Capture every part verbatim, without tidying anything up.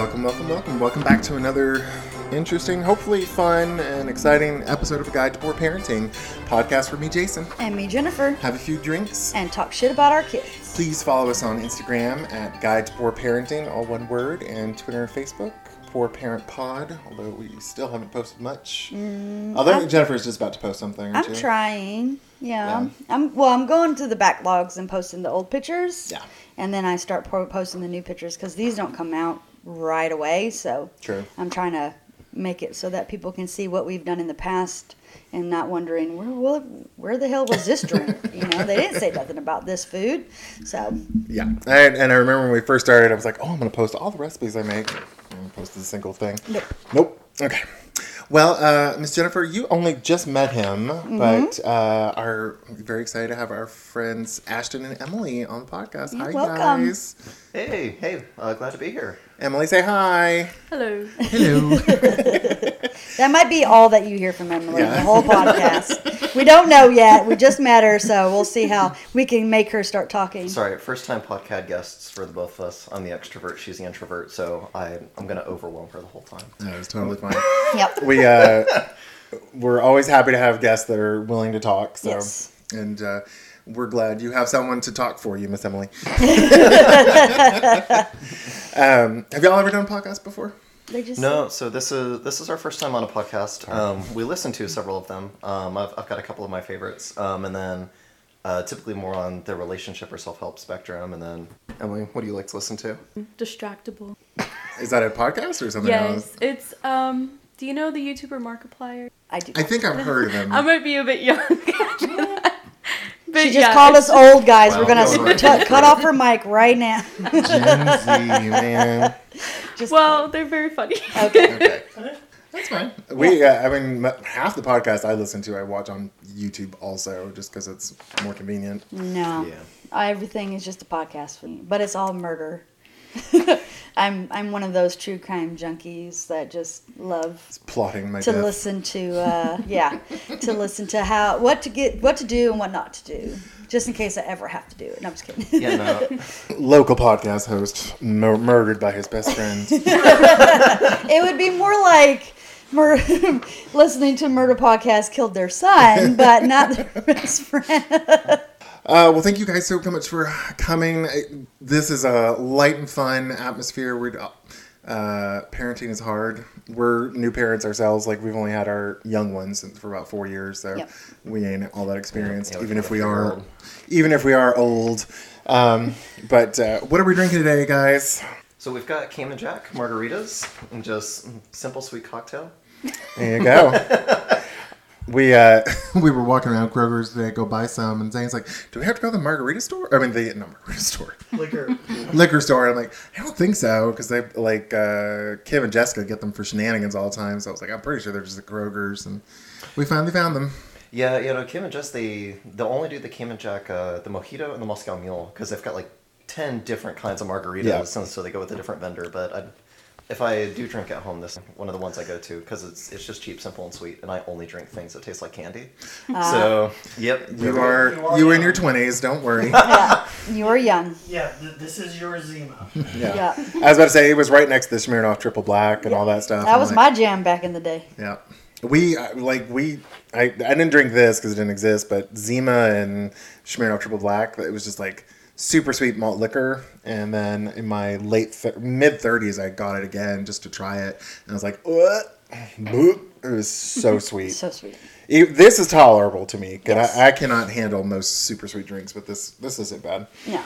Welcome, welcome, welcome. Welcome back to another interesting, hopefully fun, and exciting episode of Guide to Poor Parenting podcast for me, Jason. And me, Jennifer. Have a few drinks. And talk shit about our kids. Please follow us on Instagram at Guide to Poor Parenting, all one word, and Twitter and Facebook. Poor Parent Pod, although we still haven't posted much. Mm, although I'm, Jennifer's just about to post something. Or I'm two. trying. Yeah. yeah. I'm Well, I'm going to the backlogs and posting the old pictures. Yeah. And then I start posting the new pictures because these don't come out right away. So True. I'm trying to make it so that people can see what we've done in the past and not wondering, where where, where the hell was this drink? You know, they didn't say nothing about this food. So. Yeah. And, and I remember when we first started, I was like, oh, I'm going to post all the recipes I make. Posted a single thing. Nope. Nope. Okay. Well, uh, Miss Jennifer, you only just met him, mm-hmm. but uh, are very excited to have our friends Ashton and Emily on the podcast. You're hi, welcome. guys. Hey, hey, uh, glad to be here. Emily, say hi. Hello. Hello. That might be all that you hear from Emily, yeah. The whole podcast. We don't know yet. We just met her, so we'll see how we can make her start talking. Sorry, first-time podcast guests for the both of us. I'm the extrovert. She's the introvert, so I, I'm going to overwhelm her the whole time. No, it's totally fine. Yep. We, uh, we're always happy to have guests that are willing to talk. So. Yes. And uh, we're glad you have someone to talk for you, Miss Emily. Um, have y'all ever done podcasts before? They just no, said. so this is this is our first time on a podcast. Um, we listened to several of them. Um, I've I've got a couple of my favorites, um, and then uh, typically more on the relationship or self-help spectrum. And then Emily, what do you like to listen to? Distractable. Is that a podcast or something yes, else? Yes, it's. Um, do you know the YouTuber Markiplier? I do. I think I've heard of him. I might be a bit young. But she just yeah, called us old guys. Wow, We're going to right. cut off her mic right now. Gen Z, man. Just well, play. They're very funny. Okay. okay. That's fine. We, uh, I mean, half the podcasts I listen to, I watch on YouTube also, just because it's more convenient. No. Yeah. Everything is just a podcast for me. But it's all murder. I'm I'm one of those true crime junkies that just love it's plotting my to death. listen to uh, yeah to listen to how what to get what to do and what not to do just in case I ever have to do it. No, I'm just kidding. Yeah, no. Local podcast host mur- murdered by his best friend. It would be more like mur- listening to murder podcast killed their son, but not their best friend. Uh, well, thank you guys so much for coming. This is a light and fun atmosphere. We're, uh, parenting is hard. We're new parents ourselves. Like, we've only had our young ones since for about four years, so yep. we ain't all that experienced, yeah, even if we are, old. even if we are old. Um, but uh, what are we drinking today, guys? So we've got Cayman Jack margaritas and just simple sweet cocktail. There you go. We uh, we were walking around Kroger's today, go buy some, and Zane's like, do we have to go to the margarita store? I mean, the no, margarita store. Liquor. Liquor store. And I'm like, I don't think so, because they, like, uh, Kim and Jessica get them for shenanigans all the time, so I was like, I'm pretty sure they're just at Kroger's, and we finally found them. Yeah, you know, Kim and Jess, they, they only do the Cayman Jack, uh, the Mojito, and the Moscow Mule, because they've got, like, ten different kinds of margaritas, yeah. and so they go with a different vendor, but I... If I do drink at home, this is one of the ones I go to because it's it's just cheap, simple, and sweet, and I only drink things that taste like candy. Uh, so, yep. You are you, are you were in your twenties. Don't worry. Yeah, you are young. Yeah, th- this is your Zima. Yeah. yeah. I was about to say, it was right next to the Smirnoff Triple Black and yeah. all that stuff. That was like, my jam back in the day. Yeah. We, like, we, I, I didn't drink this because it didn't exist, but Zima and Smirnoff Triple Black, it was just like... super sweet malt liquor, and then in my late th- mid thirties, I got it again just to try it, and I was like, "What?" Boop. It was so sweet. So sweet. It, this is tolerable to me because yes. I, I cannot handle most super sweet drinks, but this this isn't bad. No.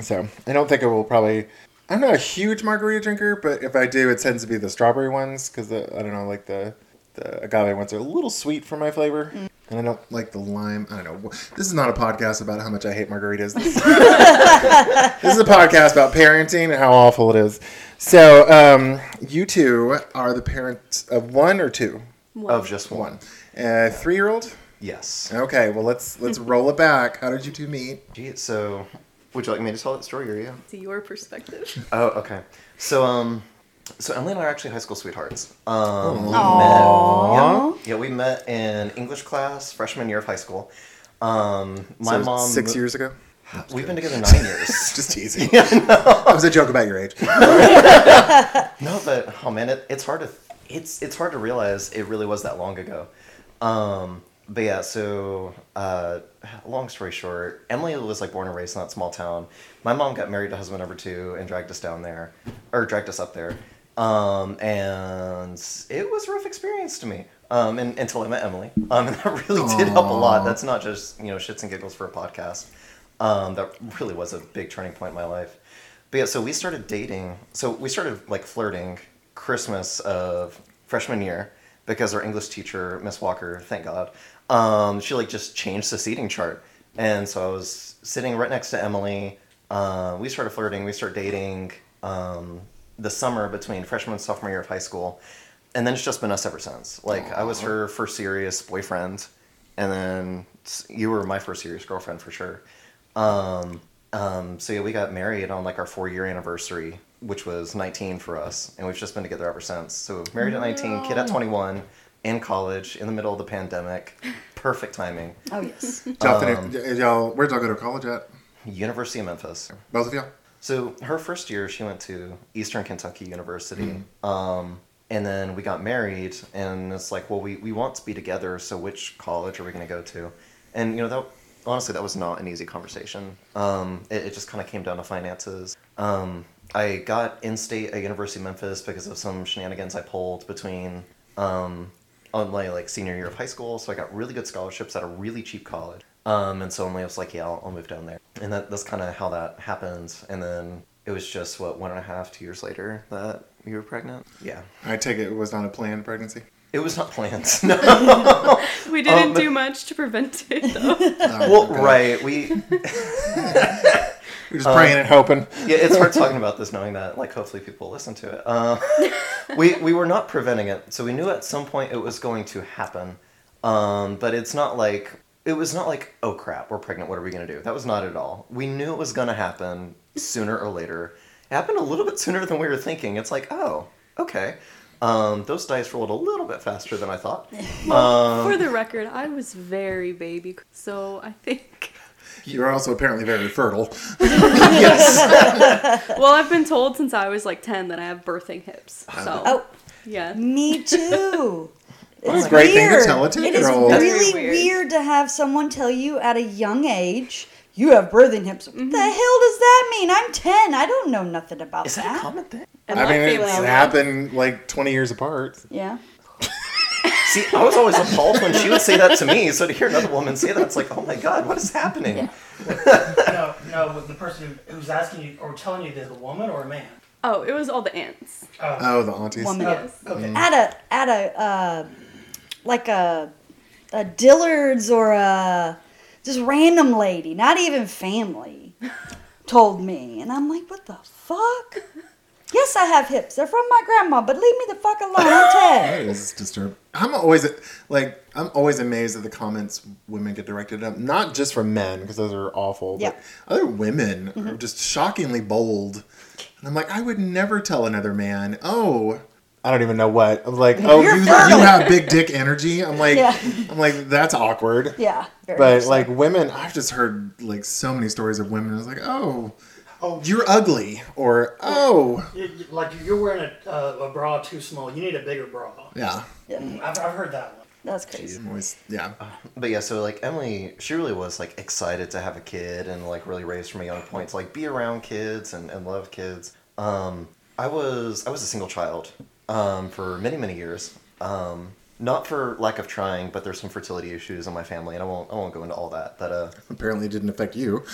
So I don't think I will probably. I'm not a huge margarita drinker, but if I do, it tends to be the strawberry ones because I don't know, like the the agave ones are a little sweet for my flavor. Mm. And I don't like the lime. I don't know. This is not a podcast about how much I hate margaritas. This is a podcast about parenting and how awful it is. So, um, you two are the parents of one or two? One. Of just one. one. Uh, three-year-old? Yes. Okay. Well, let's let's roll it back. How did you two meet? Gee, so, would you like me to tell that story or you? It's your perspective. Oh, okay. So, um... So Emily and I are actually high school sweethearts. Um, we met, yeah, yeah, we met in English class, freshman year of high school. Um, my so mom six years ago. That's We've good. been together nine years. Just teasing. Yeah, no. It was a joke about your age. No, but oh man, it, it's hard to it's it's hard to realize it really was that long ago. Um, but yeah, so uh, long story short, Emily was like born and raised in that small town. My mom got married to husband number two and dragged us down there, or dragged us up there. Um, and it was a rough experience to me. Um, and until I met Emily, um, and that really Aww. did help a lot. That's not just you know shits and giggles for a podcast. Um, that really was a big turning point in my life. But yeah, so we started dating. So we started like flirting Christmas of freshman year because our English teacher, Miss Walker, thank God, um, she like just changed the seating chart. And so I was sitting right next to Emily. Uh, we started flirting. We started dating um, the summer between freshman and sophomore year of high school. And then it's just been us ever since. Like Aww. I was her first serious boyfriend. And then you were my first serious girlfriend for sure. Um, um, so yeah, we got married on like our four year anniversary, which was nineteen for us. And we've just been together ever since. So married at nineteen, kid at twenty-one, in college, in the middle of the pandemic. Perfect timing. Oh yes. Um, y'all, where'd y'all go to college at? University of Memphis. Both of y'all? So her first year, she went to Eastern Kentucky University. Mm-hmm. Um, and then we got married and it's like, well, we, we want to be together. So which college are we going to go to? And you know, that honestly, that was not an easy conversation. Um, it, it just kind of came down to finances. Um, I got in-state at University of Memphis because of some shenanigans I pulled between um, on my like senior year of high school. So I got really good scholarships at a really cheap college. Um, and so I was like, yeah, I'll, I'll move down there. And that, that's kind of how that happened. And then it was just, what, one and a half, two years later that you were pregnant? Yeah. I take it it was not a planned pregnancy? It was not planned. No. We didn't um, do much to prevent it, though. Right, well, okay. right. We... We're just um, praying and hoping. Yeah, it's hard talking about this knowing that, like, hopefully people listen to it. Uh, we, we were not preventing it, so we knew at some point it was going to happen. Um, but it's not like... It was not like, oh, crap, we're pregnant, what are we going to do? That was not at all. We knew it was going to happen sooner or later. It happened a little bit sooner than we were thinking. It's like, oh, okay. Um, those dice rolled a little bit faster than I thought. Um, For the record, I was very baby, so I think... You're also apparently very fertile. Yes. Well, I've been told since I was like ten that I have birthing hips. So, oh, yeah. Me too. It's what a great weird. thing to tell a ten-year-old. It is really weird. weird to have someone tell you at a young age... You have birthing hips. Mm-hmm. What the hell does that mean? I'm ten. I don't know nothing about Is that. Is that a common thing? And I mean, it's happened like twenty years apart. Yeah. See, I was always appalled when she would say that to me. So to hear another woman say that, it's like, oh my God, what is happening? Yeah. no, no, the person who's asking you or telling you this, a woman or a man? Oh, it was all the aunts. Oh, oh the aunties. Woman. Oh, okay. At a, at a, uh, like a, a Dillard's or a... This random lady, not even family, told me. And I'm like, what the fuck? Yes, I have hips. They're from my grandma, but leave me the fuck alone. I'm ten. That is disturbing. I'm always, like, I'm always amazed at the comments women get directed at. Not just from men, because those are awful. Yep. But other women mm-hmm. are just shockingly bold. And I'm like, I would never tell another man, oh... I don't even know what. I'm like, oh, you, you have big dick energy. I'm like, yeah. I'm like, that's awkward. Yeah. But like women, I've just heard like so many stories of women. I was like, oh, oh, you're ugly, or oh, you, you, like you're wearing a, uh, a bra too small. You need a bigger bra. Yeah. Yeah. I've, I've heard that one. That's crazy. Always, yeah. Uh, but yeah, so like Emily, she really was like excited to have a kid and like really raised from a young point to like be around kids and, and love kids. Um, I was I was a single child. Um, for many, many years. Um, not for lack of trying, but there's some fertility issues in my family, and I won't I won't go into all that. That uh, apparently didn't affect you.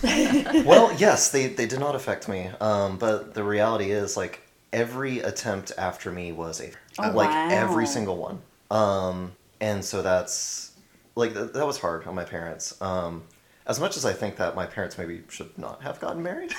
Well, yes, they, they did not affect me. Um, but the reality is, like, every attempt after me was a... Oh, like, wow. Every single one. Um, and so that's... Like, th- that was hard on my parents. Um, as much as I think that my parents maybe should not have gotten married.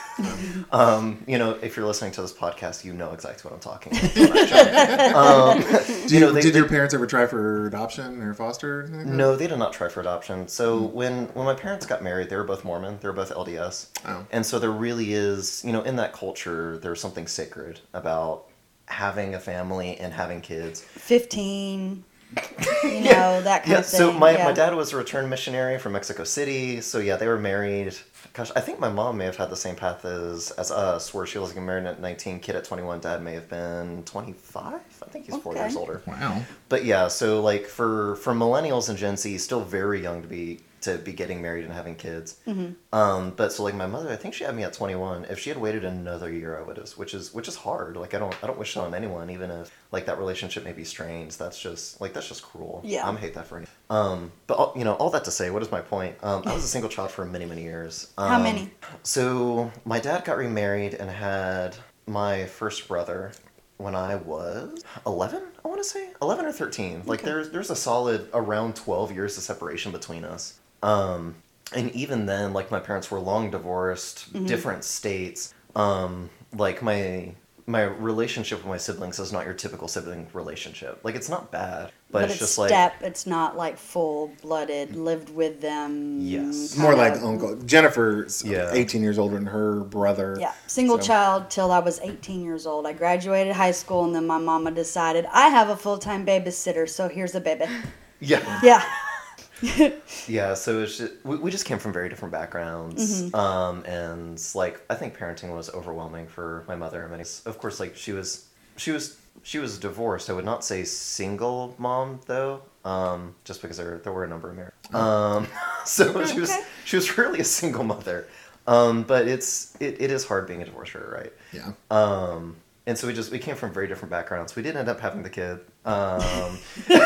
um, you know, if you're listening to this podcast, you know exactly what I'm talking about. um, Do you, you know, they, did they, your parents ever try for adoption or foster? Or anything? No, they did not try for adoption. So mm. when, when my parents got married, they were both Mormon. They were both L D S. Oh. And so there really is, you know, in that culture, there's something sacred about having a family and having kids. fifteen You know, yeah. that kind yeah. of thing. So my, yeah. my dad was a returned missionary from Mexico City. So yeah, they were married Gosh, I think my mom may have had the same path as, as us, where she was getting married at nineteen, kid at twenty-one, dad may have been twenty-five. I think he's okay. four years older. Wow. But yeah, so like for, for millennials and Gen Z, still very young to be to be getting married and having kids. Mm-hmm. Um, but so like my mother, I think she had me at twenty-one. If she had waited another year, I would have, which is which is hard. Like I don't I don't wish it on anyone, even if like that relationship may be strained. That's just like that's just cruel. Yeah. I hate that for anyone. Um, but all, you know, all that to say, what is my point? Um, I was a single child for many, many years. Um, How many? So my dad got remarried and had my first brother when I was eleven. I want to say eleven or thirteen. Okay. Like there's there's a solid around twelve years of separation between us. Um, and even then, like, my parents were long divorced, mm-hmm. different states. Um, like, my, my relationship with my siblings is not your typical sibling relationship. Like, it's not bad, but, but it's, it's just like... step, it's not, like, full-blooded, lived with them. Yes. More like of. Uncle. Jennifer's yeah. eighteen years older than her brother. Yeah. Single so. child till I was eighteen years old. I graduated high school, and then my mama decided, I have a full-time babysitter, so here's a baby. Yeah. Yeah. Yeah, so it's just, we, we just came from very different backgrounds, mm-hmm. um, and like I think parenting was overwhelming for my mother. I mean, of course, like she was, she was, she was divorced. I would not say single mom though, um, just because there there were a number of marriages. Um, so okay. she was she was really a single mother, um, but it's it, it is hard being a divorcee, right? Yeah. Um, and so we just we came from very different backgrounds. We did end up having the kid. Um, I,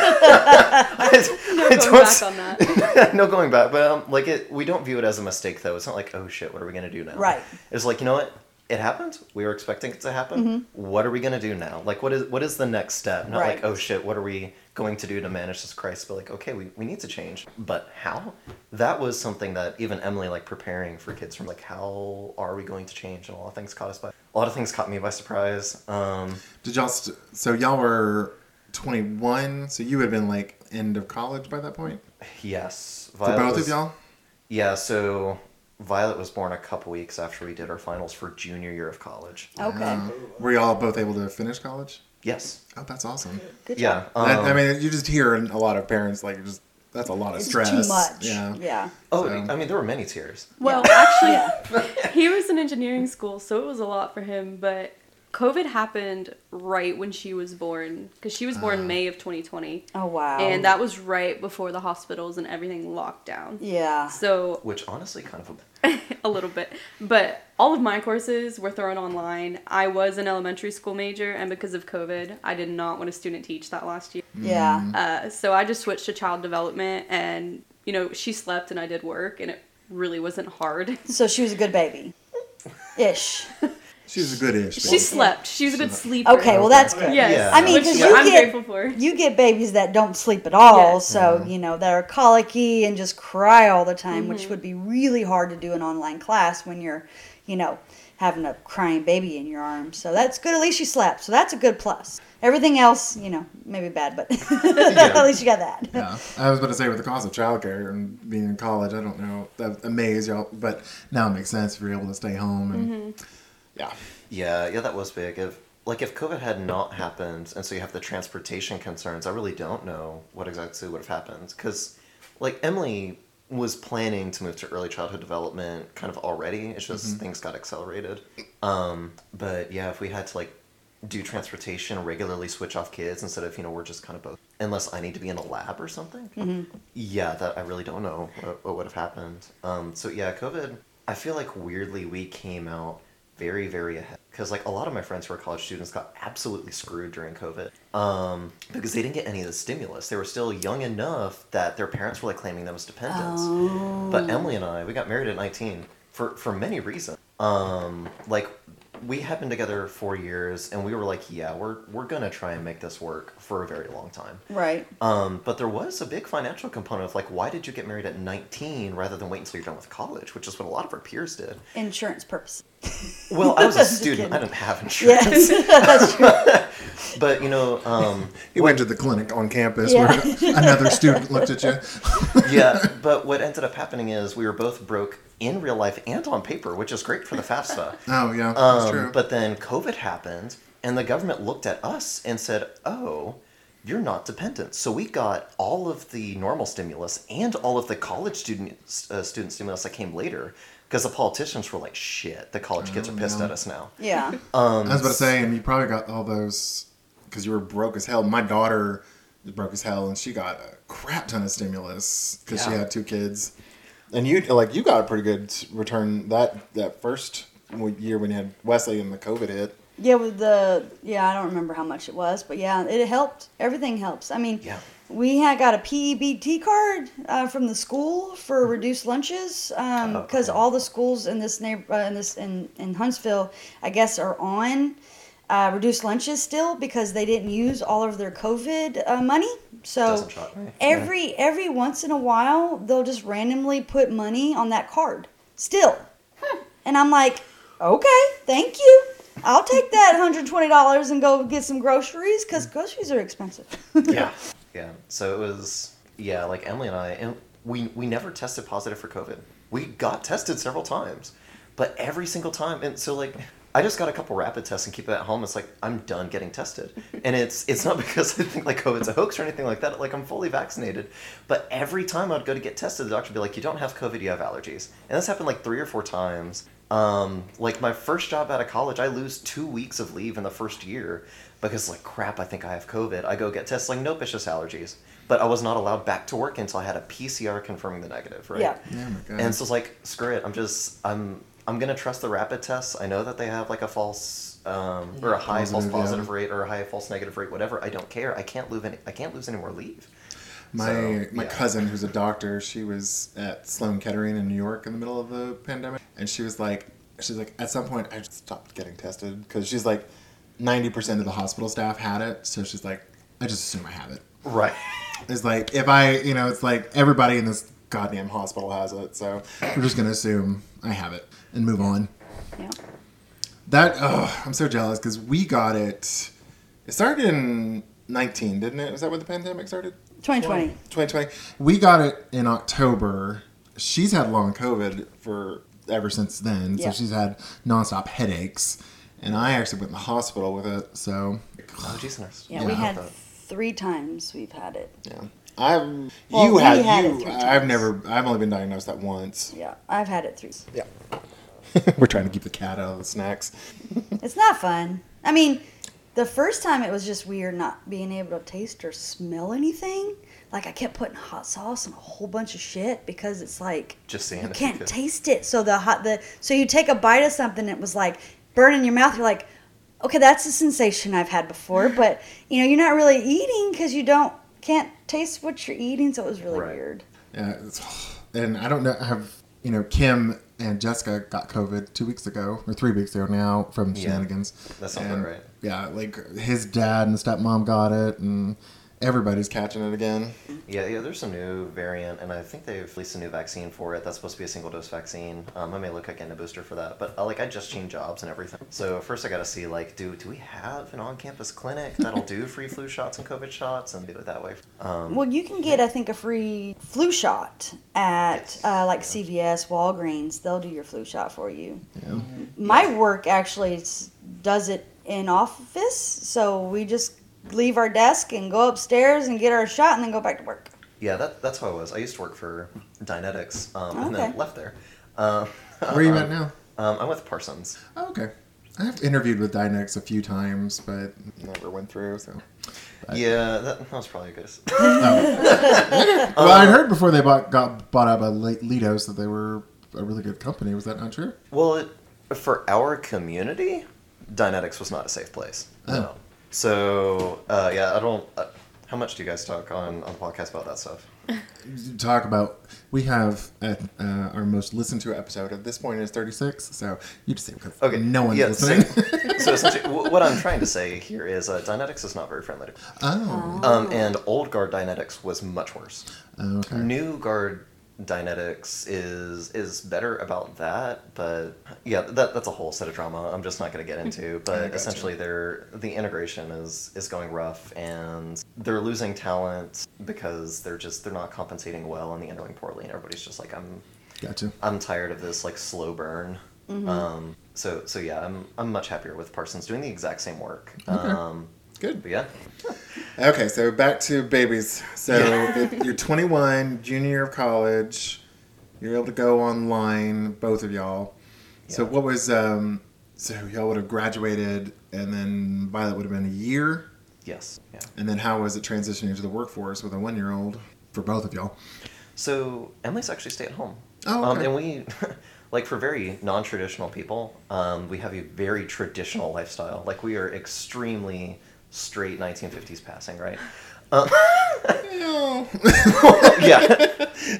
no going back on that. No going back, but um, like it, we don't view it as a mistake though. It's not like, oh shit, what are we gonna do now? Right. It's like, you know what, it happened. We were expecting it to happen. Mm-hmm. What are we gonna do now? Like, what is what is the next step? Not right. like, oh shit, what are we going to do to manage this crisis? But like, okay, we, we need to change. But how? That was something that even Emily, like preparing for kids, from like, how are we going to change? And a lot of things caught us by. A lot of things caught me by surprise. Um, Did y'all? St- so y'all were twenty-one. So you had been like end of college by that point. Yes. Violet for both was, of y'all. Yeah. So Violet was born a couple weeks after we did our finals for junior year of college. Okay. Uh, were y'all both able to finish college? Yes. Oh, that's awesome. Good yeah. Um, that, I mean, you just hear a lot of parents like just. That's a lot of stress. It's too much. Yeah. yeah. Oh, so. I mean, there were many tears. Well, yeah. actually, yeah. he was in engineering school, so it was a lot for him. But COVID happened right when she was born, because she was born uh, May of twenty twenty. Oh, wow. And that was right before the hospitals and everything locked down. Yeah. So. Which honestly kind of a a little bit. But all of my courses were thrown online. I was an elementary school major, and because of COVID, I did not want to student teach that last year. Yeah. Uh, so I just switched to child development, and, you know, she slept and I did work, and it really wasn't hard. So she was a good baby. Ish. She was a good ish. She slept. She was a good sleeper. Okay, well, that's good. Yes. Yeah. I mean, because you, I'm get, for. you get babies that don't sleep at all, yeah. so, mm-hmm. you know, that are colicky and just cry all the time, mm-hmm. which would be really hard to do an online class when you're, you know, having a crying baby in your arms. So that's good. At least you slept. So that's a good plus. Everything else, you know, maybe bad, but yeah. at least you got that. Yeah. I was about to say, with the cost of childcare and being in college, I don't know, that amazed y'all, but now it makes sense if you're able to stay home and... Mm-hmm. Yeah. Yeah, yeah, that was big. If like if COVID had not happened, and so you have the transportation concerns, I really don't know what exactly would have happened. Because like Emily was planning to move to early childhood development kind of already. It's just mm-hmm. things got accelerated. Um, but yeah, if we had to like do transportation, regularly switch off kids instead of, you know, we're just kind of both. Unless I need to be in a lab or something. Mm-hmm. Yeah, that I really don't know what, what would have happened. Um, so yeah, COVID, I feel like weirdly we came out very, very ahead. Because, like, a lot of my friends who are college students got absolutely screwed during COVID. Um, because they didn't get any of the stimulus. They were still young enough that their parents were, like, claiming them as dependents. Oh. But Emily and I, we got married at nineteen for, for many reasons. Um, like, we had been together four years, and we were like, yeah, we're we're going to try and make this work for a very long time. Right. Um, but there was a big financial component of, like, why did you get married at nineteen rather than wait until you're done with college, which is what a lot of our peers did. Insurance purposes. Well, I was a student. Kidding. I didn't have insurance. Yeah, that's true. But, you know... Um, you went to the clinic on campus yeah. where another student looked at you. Yeah, but what ended up happening is we were both broke in real life and on paper, which is great for the FAFSA. Oh, yeah, that's um, true. But then COVID happened, and the government looked at us and said, oh, you're not dependent. So we got all of the normal stimulus and all of the college student uh, student stimulus that came later. Because the politicians were like, shit, the college kids are pissed know. at us now. Yeah. Um, I was about to say, and you probably got all those, because you were broke as hell. My daughter was broke as hell, and she got a crap ton of stimulus because yeah. she had two kids. And you like you got a pretty good return that, that first year when you had Wesley and the COVID hit. Yeah, with the yeah, I don't remember how much it was, but yeah, it helped. Everything helps. I mean, yeah. we had got a P E B T card uh, from the school for reduced lunches because um, all the schools in this neighbor uh, in this in, in Huntsville, I guess, are on uh, reduced lunches still because they didn't use all of their COVID uh, money. So every yeah. every once in a while, they'll just randomly put money on that card still, huh. and I'm like, okay, thank you. I'll take that one hundred twenty dollars and go get some groceries because groceries are expensive. yeah. Yeah. So it was, yeah, like Emily and I, and we, we never tested positive for COVID. We got tested several times, but every single time. And so like, I just got a couple rapid tests and keep it at home. It's like, I'm done getting tested. And it's, it's not because I think like COVID's a hoax or anything like that. Like I'm fully vaccinated, but every time I'd go to get tested, the doctor would be like, you don't have COVID, you have allergies. And this happened like three or four times. Um, like my first job out of college, I lose two weeks of leave in the first year because like, crap, I think I have COVID. I go get tests like, nope, it's just allergies. But I was not allowed back to work until I had a P C R confirming the negative, right? Yeah. Oh my God. And so it's like, screw it. I'm just, I'm, I'm going to trust the rapid tests. I know that they have like a false, um, or a high false positive yeah. rate or a high false negative rate, whatever. I don't care. I can't lose any, I can't lose any more leave. My so, my yeah. cousin, who's a doctor, she was at Sloan Kettering in New York in the middle of the pandemic, and she was like, she's like, at some point I just stopped getting tested because she's like, ninety percent of the hospital staff had it, so she's like, I just assume I have it. Right. It's like if I, you know, it's like everybody in this goddamn hospital has it, so we're just gonna assume I have it and move on. Yeah. That oh, I'm so jealous because we got it. It started in nineteen, didn't it? Is that when the pandemic started? twenty twenty twenty twenty We got it in October. She's had long COVID for ever since then. Yeah. So she's had nonstop headaches. And I actually went to the hospital with it. So. Oh, Jesus. Yeah, yeah, we had three times we've had it. Yeah. I've, well, you had, had you, it I've never, I've only been diagnosed that once. Yeah. I've had it three times. Yeah. We're trying to keep the cat out of the snacks. It's not fun. I mean, the first time it was just weird not being able to taste or smell anything. Like I kept putting hot sauce and a whole bunch of shit because it's like just you can't you taste it. So the hot the so you take a bite of something, it was like burning your mouth. You're like, okay, that's a sensation I've had before, but you know you're not really eating because you don't can't taste what you're eating. So it was really right. weird. Yeah, and I don't know. I have you know Kim and Jessica got COVID two weeks ago or three weeks ago now from yeah. shenanigans. That sounds about right. Yeah, like his dad and stepmom got it, and everybody's catching it again. Yeah, yeah. There's a new variant, and I think they've released a new vaccine for it. That's supposed to be a single dose vaccine. Um, I may look at getting a booster for that, but uh, like I just changed jobs and everything. So first I got to see like, do do we have an on campus clinic that'll do free flu shots and COVID shots and do it that way? Um, well, you can get yeah. I think a free flu shot at yes. uh, like yeah. C V S, Walgreens. They'll do your flu shot for you. Yeah. My yeah. work actually does it. In office, so we just leave our desk and go upstairs and get our shot and then go back to work. Yeah, that, that's how I was. I used to work for Dynetics um, okay. and then left there. Uh, Where are you um, at now? Um, I'm with Parsons. Oh, okay. I've interviewed with Dynetics a few times, but never went through, so. But, yeah, that, that was probably good. oh. Well, I heard before they bought, got bought out by Lidos that they were a really good company. Was that not true? Well, it, for our community, Dynetics was not a safe place. Oh. No. So, uh, yeah, I don't... Uh, how much do you guys talk on, on the podcast about that stuff? Talk about... We have a, uh, our most listened to episode at this point is thirty-six, so you just say because okay. no one's yeah, listening. So, so essentially, what I'm trying to say here is uh, Dynetics is not very friendly. Oh. Um, and old guard Dynetics was much worse. Okay. New guard Dynetics is is better about that, but yeah, that that's a whole set of drama I'm just not going to get into, but essentially they're the integration is is going rough and they're losing talent because they're just they're not compensating well and the integrating poorly and everybody's just like I'm gotcha. I'm tired of this like slow burn. Mm-hmm. Um so so yeah, I'm I'm much happier with Parsons doing the exact same work. Okay. Um Good. But yeah. Okay, so back to babies. So yeah. If you're twenty-one, junior year of college, You're able to go online, both of y'all. Yeah. So what was, um, so y'all would have graduated and then Violet would have been a year? Yes. Yeah. And then how was it transitioning to the workforce with a one-year-old for both of y'all? So Emily's actually stayed at home. Oh, okay. Um, and we, like for very non-traditional people, um, we have a very traditional lifestyle. Like we are extremely straight nineteen fifties passing, right? Um, no. yeah.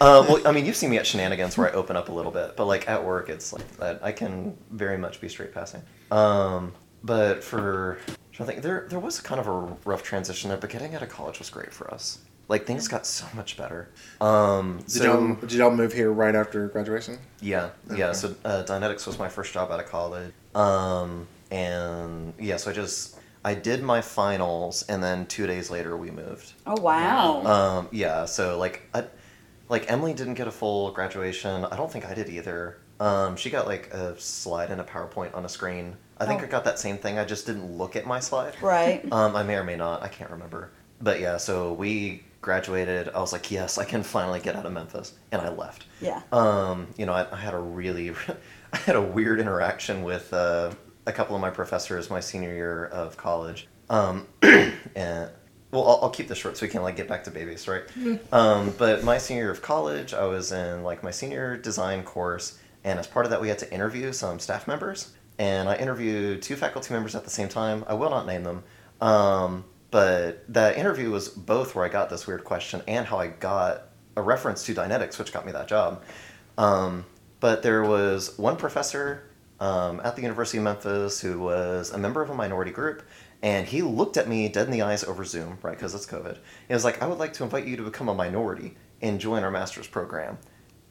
Uh, well, I mean, you've seen me at shenanigans where I open up a little bit, but like at work, it's like that. I can very much be straight passing. Um, but for, I think there there was kind of a rough transition there, but getting out of college was great for us. Like things got so much better. Um, did, so, y'all, did y'all move here right after graduation? Yeah. Okay. Yeah. So uh, Dynetics was my first job out of college. Um, and yeah, so I just, I did my finals and then two days later we moved. Oh, wow. Um, yeah. So like, I, like Emily didn't get a full graduation. I don't think I did either. Um, she got like a slide and a PowerPoint on a screen. I think oh. I got that same thing. I just didn't look at my slide. Right. Um, I may or may not. I can't remember. But yeah, so we graduated. I was like, yes, I can finally get out of Memphis, and I left. Yeah. Um, you know, I, I had a really, I had a weird interaction with uh, a couple of my professors my senior year of college. Um, and well, I'll, I'll keep this short so we can like get back to babies, right? um, but my senior year of college, I was in like my senior design course, and as part of that, we had to interview some staff members, and I interviewed two faculty members at the same time. I will not name them. Um, But that interview was both where I got this weird question and how I got a reference to Dynetics, which got me that job. Um, but there was one professor um, at the University of Memphis who was a member of a minority group, and he looked at me dead in the eyes over Zoom, right, because it's COVID. He was like, I would like to invite you to become a minority and join our master's program,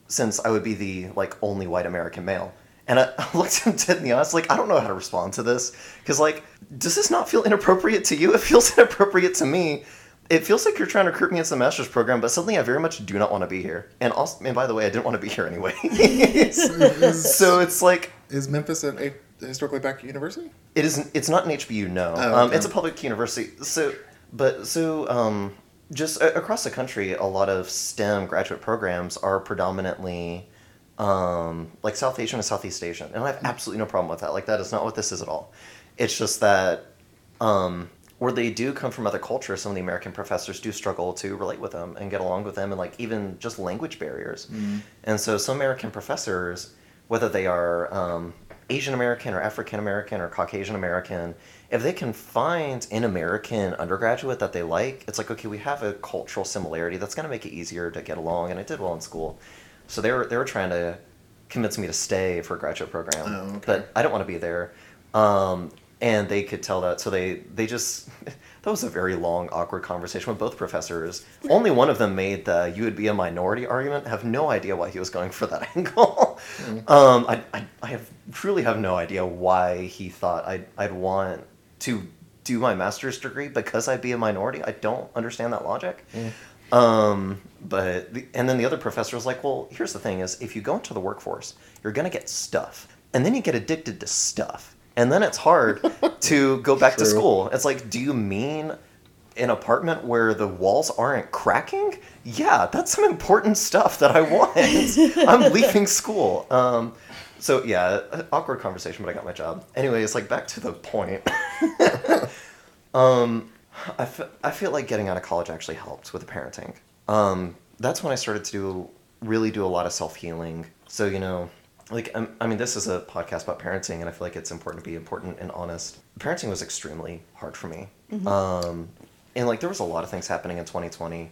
since I would be the like only white American male. And I looked him dead in the eyes, like, I don't know how to respond to this. Because, like, does this not feel inappropriate to you? It feels inappropriate to me. It feels like you're trying to recruit me into the master's program, but suddenly I very much do not want to be here. And also, and by the way, I didn't want to be here anyway. So it's like... Is Memphis a historically black university? It isn't. It's not an H B U, no. Oh, okay. um, it's a public university. So, but, so, um, just a- across the country, a lot of STEM graduate programs are predominantly... Um, like South Asian and Southeast Asian. And I have absolutely no problem with that. Like, that is not what this is at all. It's just that, um, where they do come from other cultures, some of the American professors do struggle to relate with them and get along with them and, like, even just language barriers. Mm-hmm. And so some American professors, whether they are um, Asian American or African American or Caucasian American, if they can find an American undergraduate that they like, it's like, okay, we have a cultural similarity. That's going to make it easier to get along. And I did well in school. So they were they were trying to convince me to stay for a graduate program, oh, okay. but I don't want to be there. Um, and they could tell that, so they, they just, that was a very long, awkward conversation with both professors. Only one of them made the you would be a minority argument. I have no idea why he was going for that angle. Mm-hmm. Um, I, I I have truly have no idea why he thought I'd, I'd want to do my master's degree because I'd be a minority. I don't understand that logic. Mm. Um, but, the, and then the other professor was like, well, here's the thing is, if you go into the workforce, you're going to get stuff, and then you get addicted to stuff, and then it's hard to go back True. to school. It's like, do you mean an apartment where the walls aren't cracking? Yeah, that's some important stuff that I want. I'm leaving school. Um, so yeah, awkward conversation, but I got my job. Anyway, it's like back to the point. um... I, f- I feel like getting out of college actually helped with the parenting. Um, that's when I started to do, really do a lot of self-healing. So, you know, like, I'm, I mean, this is a podcast about parenting, and I feel like it's important to be important and honest. Parenting was extremely hard for me. Mm-hmm. Um, and, like, there was a lot of things happening in twenty twenty.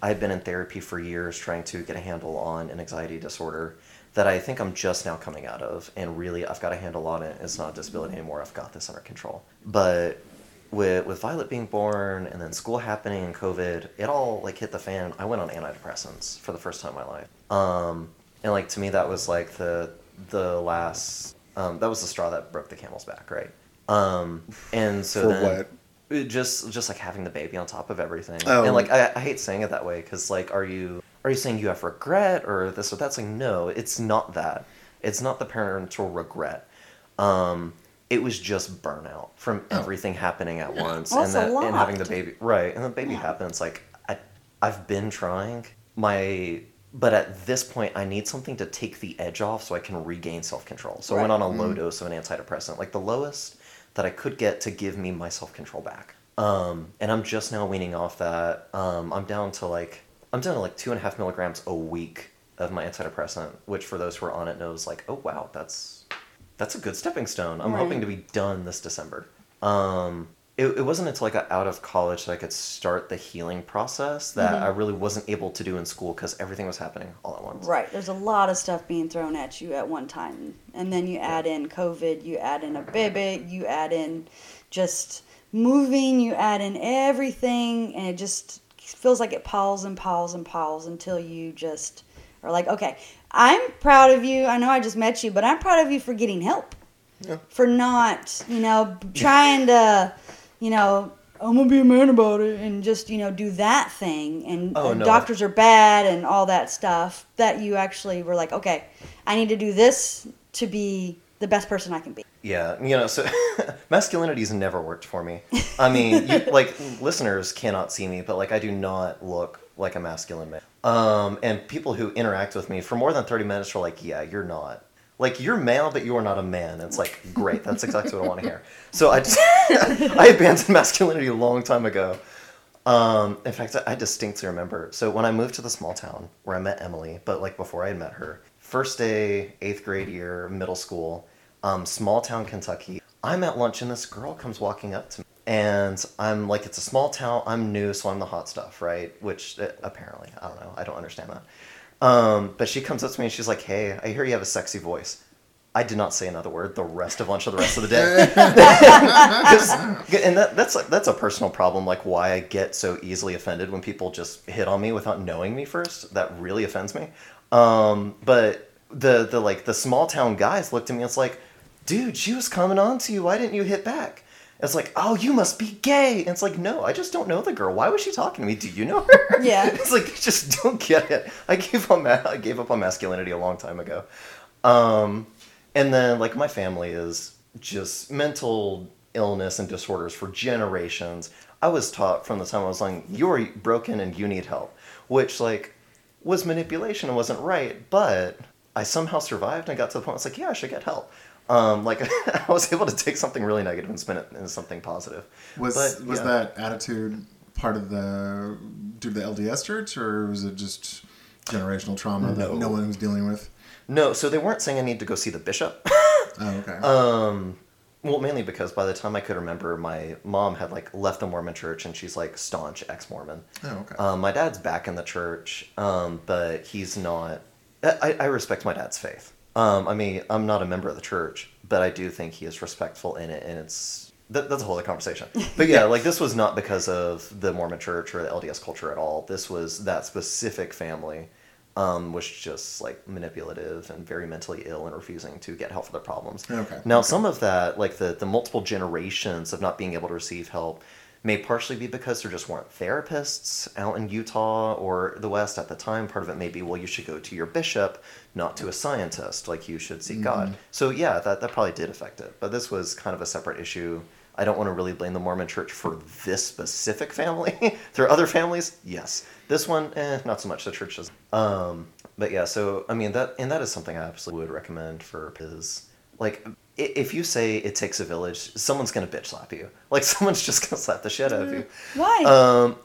I had been in therapy for years trying to get a handle on an anxiety disorder that I think I'm just now coming out of. And really, I've got a handle on it. It's not a disability anymore. I've got this under control. But... With with Violet being born and then school happening and COVID, it all like hit the fan. I went on antidepressants for the first time in my life. Um, and like to me that was like the the last um, that was the straw that broke the camel's back, right? Um, and so for then what? just just like having the baby on top of everything. Oh. And like I, I hate saying it that way because like are you are you saying you have regret or this or that's like no, it's not that. It's not the parental regret. Um, It was just burnout from everything oh. happening at once, well, and that, and having the baby, right? And the baby yeah. happens. Like I, I've been trying. My But at this point, I need something to take the edge off so I can regain self-control. So right. I went on a low mm-hmm. dose of an antidepressant, like the lowest that I could get to give me my self-control back. Um, and I'm just now weaning off that. Um, I'm down to like, I'm down to like two and a half milligrams a week of my antidepressant, which for those who are on it knows like, oh, wow, that's, that's a good stepping stone. I'm right. hoping to be done this December. Um, it, it wasn't until I got out of college that I could start the healing process that mm-hmm. I really wasn't able to do in school because everything was happening all at once. Right. There's a lot of stuff being thrown at you at one time. And then you add in COVID, you add in a baby, you add in just moving, you add in everything, and it just feels like it piles and piles and piles until you just are like, okay, I'm proud of you. I know I just met you, but I'm proud of you for getting help. Yeah. For not, you know, trying to, you know, I'm going to be a man about it and just, you know, do that thing. And, oh, and no. doctors are bad and all that stuff that you actually were like, okay, I need to do this to be the best person I can be. Yeah. You know, so masculinity's never worked for me. I mean, you, like listeners cannot see me, but like I do not look like a masculine man. Um, and people who interact with me for more than thirty minutes are like, yeah, you're not. Like, you're male, but you are not a man. It's like, great. That's exactly what I want to hear. So I just, I abandoned masculinity a long time ago. Um, in fact, I distinctly remember. So when I moved to the small town where I met Emily, but like before I had met her, first day, eighth grade year, middle school, um, small town Kentucky. I'm at lunch and this girl comes walking up to me. And I'm like, it's a small town. I'm new, so I'm the hot stuff, right? Which uh, apparently, I don't know. I don't understand that. Um, but she comes up to me and she's like, hey, I hear you have a sexy voice. I did not say another word the rest of lunch or the rest of the day. And that, that's that's a personal problem, like why I get so easily offended when people just hit on me without knowing me first. That really offends me. Um, but the, the, like, the small town guys looked at me and it's like, dude, she was coming on to you. Why didn't you hit back? It's like, oh, you must be gay. And it's like, no, I just don't know the girl. Why was she talking to me? Do you know her? Yeah. It's like, I just don't get it. I gave up, I gave up on masculinity a long time ago. Um, and then, like, my family is just mental illness and disorders for generations. I was taught from the time I was young, you're broken and you need help, which, like, was manipulation and wasn't right. But I somehow survived and I got to the point where I was like, yeah, I should get help. Um, like I was able to take something really negative and spin it into something positive. Was but, was yeah. that attitude part of the due to the L D S church, or was it just generational trauma no. that no one was dealing with? No, so they weren't saying I need to go see the bishop. Oh, okay. Um, well, mainly because by the time I could remember, my mom had like left the Mormon church, and she's like staunch ex-Mormon. Oh, okay. Um, my dad's back in the church, um, but he's not. I, I respect my dad's faith. Um, I mean, I'm not a member of the church, but I do think he is respectful in it, and it's that, that's a whole other conversation. But yeah, like this was not because of the Mormon church or the L D S culture at all. This was that specific family um, was just like manipulative and very mentally ill and refusing to get help for their problems. Okay. Now, okay. some of that, like the, the multiple generations of not being able to receive help, may partially be because there just weren't therapists out in Utah or the West at the time. Part of it may be, well, you should go to your bishop, not to a scientist. Like, you should seek mm. God. So, yeah, that, that probably did affect it. But this was kind of a separate issue. I don't want to really blame the Mormon church for this specific family. There are other families, yes. This one, eh, not so much. The church doesn't. Um, but, yeah, so, I mean, that and that is something I absolutely would recommend for his, like... If you say it takes a village, someone's going to bitch slap you. Like, someone's just going to slap the shit out of you. Why? Um,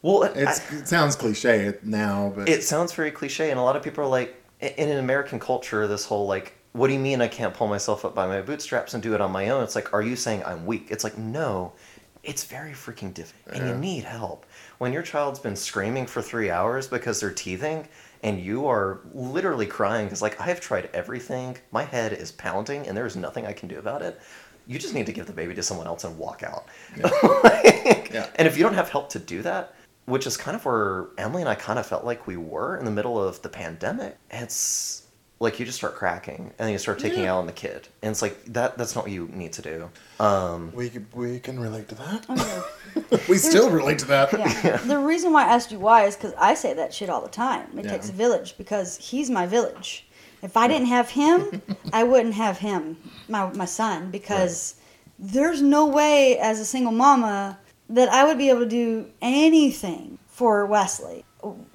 well, it's, I, it sounds cliche now, but... It sounds very cliche, and a lot of people are like, in an American culture, this whole, like, what do you mean I can't pull myself up by my bootstraps and do it on my own? It's like, are you saying I'm weak? It's like, no, it's very freaking difficult, and yeah. you need help. When your child's been screaming for three hours because they're teething... And you are literally crying because, like, I have tried everything. My head is pounding, and there is nothing I can do about it. You just need to give the baby to someone else and walk out. Yeah. like, yeah. And if you don't have help to do that, which is kind of where Emily and I kind of felt like we were in the middle of the pandemic, it's like you just start cracking, and then you start taking yeah. out on the kid. And it's like, that that's not what you need to do. Um, we, we can relate to that. Okay. We still relate to that. Yeah. Yeah. The reason why I asked you why is because I say that shit all the time. It yeah. takes a village because he's my village. If I didn't have him, I wouldn't have him, my my son, because right. there's no way as a single mama that I would be able to do anything for Wesley.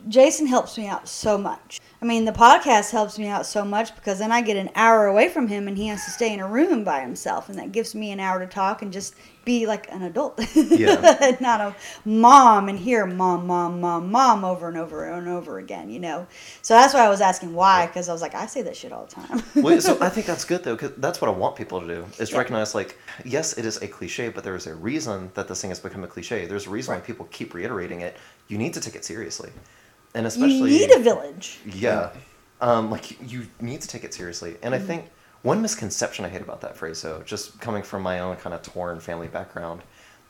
Jason helps me out so much. I mean, the podcast helps me out so much because then I get an hour away from him and he has to stay in a room by himself. And that gives me an hour to talk and just be like an adult. Yeah. Not a mom and hear mom, mom, mom, mom over and over and over again, you know. So that's why I was asking why, because I was like, I say that shit all the time. Well, so I think that's good, though, because that's what I want people to do is yeah. recognize, like, yes, it is a cliche, but there is a reason that this thing has become a cliche. There's a reason right. why people keep reiterating it. You need to take it seriously. And especially, you need a village. Yeah. Um, like, you need to take it seriously. And mm-hmm. I think one misconception I hate about that phrase, though, just coming from my own kind of torn family background,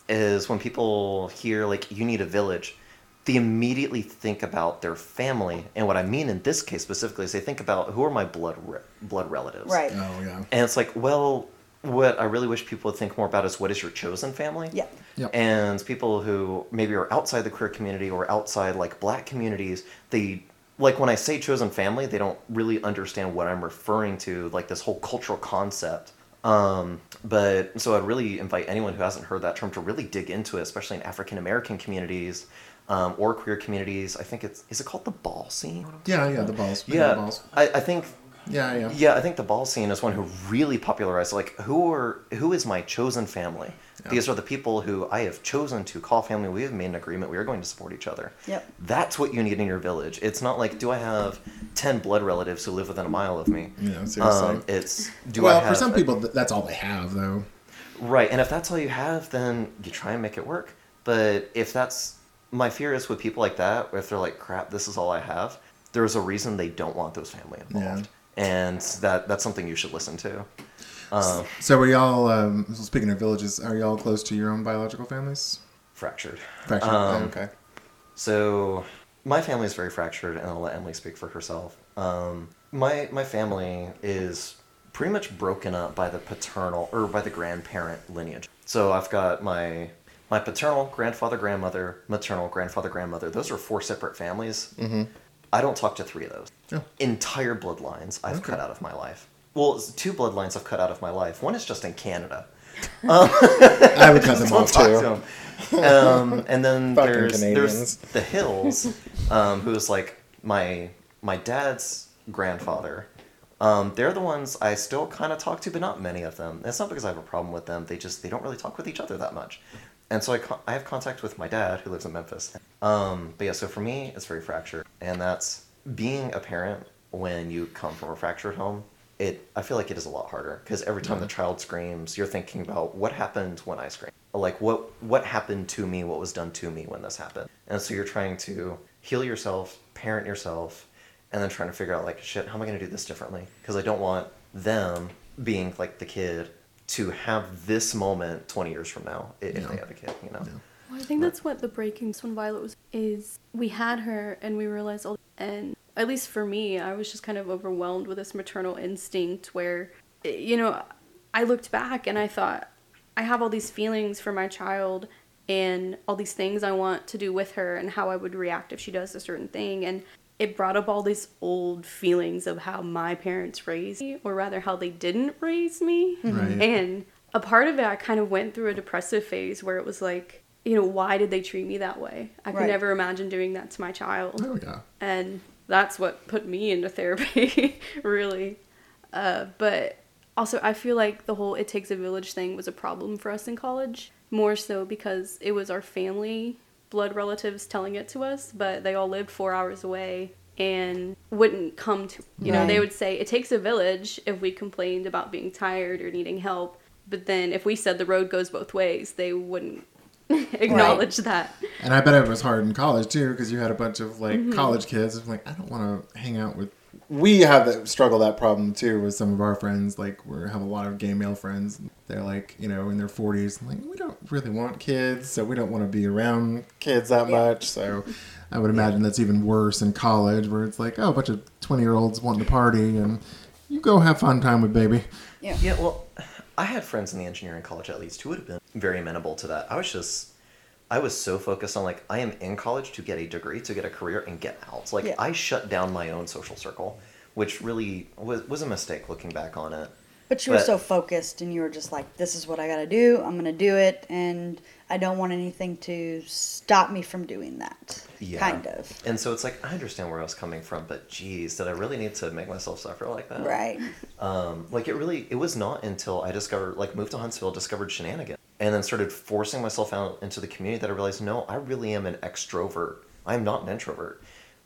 is when people hear, like, you need a village, they immediately think about their family. And what I mean in this case specifically is they think about, who are my blood re- blood relatives? Right. Oh, yeah. And it's like, well, what I really wish people would think more about is what is your chosen family? Yeah. Yep. And people who maybe are outside the queer community or outside, like, black communities, they, like, when I say chosen family, they don't really understand what I'm referring to, like this whole cultural concept. Um, but so I'd really invite anyone who hasn't heard that term to really dig into it, especially in African-American communities um, or queer communities. I think it's, is it called the ball scene? Yeah, yeah, the balls. Yeah, the balls. I, I think... Yeah, yeah. Yeah, I think the ball scene is one who really popularized, like, who are who is my chosen family? Yeah. These are the people who I have chosen to call family. We have made an agreement. We are going to support each other. Yep. That's what you need in your village. It's not like, do I have ten blood relatives who live within a mile of me? Yeah, seriously. Um, it's, do well, I have... for some people, that's all they have, though. Right, and if that's all you have, then you try and make it work. But if that's... My fear is with people like that, if they're like, crap, this is all I have, there's a reason they don't want those family involved. Yeah. And that that's something you should listen to. Um, so are y'all, um, speaking of villages, are y'all close to your own biological families? Fractured. Fractured, um, okay. So my family is very fractured, and I'll let Emily speak for herself. Um, my my family is pretty much broken up by the paternal, or by the grandparent lineage. So I've got my... My paternal grandfather, grandmother, maternal grandfather, grandmother. Those are four separate families. Mm-hmm. I don't talk to three of those. Oh. Entire bloodlines I've okay. cut out of my life. Well, two bloodlines I've cut out of my life. One is just in Canada. Um, I would cut them off too. To um, and then there's, there's the Hills, um, who's like my my dad's grandfather. Um, they're the ones I still kind of talk to, but not many of them. It's not because I have a problem with them. They just they don't really talk with each other that much. And so I, con- I have contact with my dad, who lives in Memphis. Um, but yeah, so for me, it's very fractured. And that's being a parent when you come from a fractured home. It I feel like it is a lot harder because every time mm-hmm. the child screams, you're thinking about what happened when I screamed. Like, what, what happened to me? What was done to me when this happened? And so you're trying to heal yourself, parent yourself, and then trying to figure out, like, shit, how am I going to do this differently? Because I don't want them being like the kid to have this moment twenty years from now, if yeah. they have a kid, you know? Yeah. Well, I think that's what the breaking when Violet was, is we had her and we realized, all, and at least for me, I was just kind of overwhelmed with this maternal instinct where, you know, I looked back and I thought, I have all these feelings for my child and all these things I want to do with her and how I would react if she does a certain thing. And it brought up all these old feelings of how my parents raised me, or rather how they didn't raise me. Right. And a part of it, I kind of went through a depressive phase where it was like, you know, why did they treat me that way? I could right. never imagine doing that to my child. Oh, yeah. And that's what put me into therapy, really. Uh, but also, I feel like the whole it takes a village thing was a problem for us in college, more so because it was our family blood relatives telling it to us, but they all lived four hours away and wouldn't come to, you know, right. they would say, it takes a village if we complained about being tired or needing help. But then if we said the road goes both ways, they wouldn't acknowledge right. that. And I bet it was hard in college too, because you had a bunch of like mm-hmm. college kids. I'm like, I don't want to hang out with, we have that struggle, that problem too, with some of our friends. Like, we have a lot of gay male friends. They're like, you know, in their forties, like, we don't really want kids, so we don't want to be around kids that yeah. much. So I would imagine yeah. that's even worse in college, where it's like, oh, a bunch of twenty year olds wanting to party and you go have fun time with baby. Yeah. Yeah. Well, I had friends in the engineering college, at least, who would have been very amenable to that. I was just, I was so focused on, like, I am in college to get a degree, to get a career, and get out. Like, yeah. I shut down my own social circle, which really was, was a mistake looking back on it. But you but, were so focused, and you were just like, this is what I got to do, I'm going to do it, and I don't want anything to stop me from doing that. yeah. kind of. And so it's like, I understand where I was coming from, but geez, did I really need to make myself suffer like that? Right. Um, like it really, it was not until I discovered, like moved to Huntsville, discovered shenanigans, and then started forcing myself out into the community that I realized, no, I really am an extrovert. I'm not an introvert.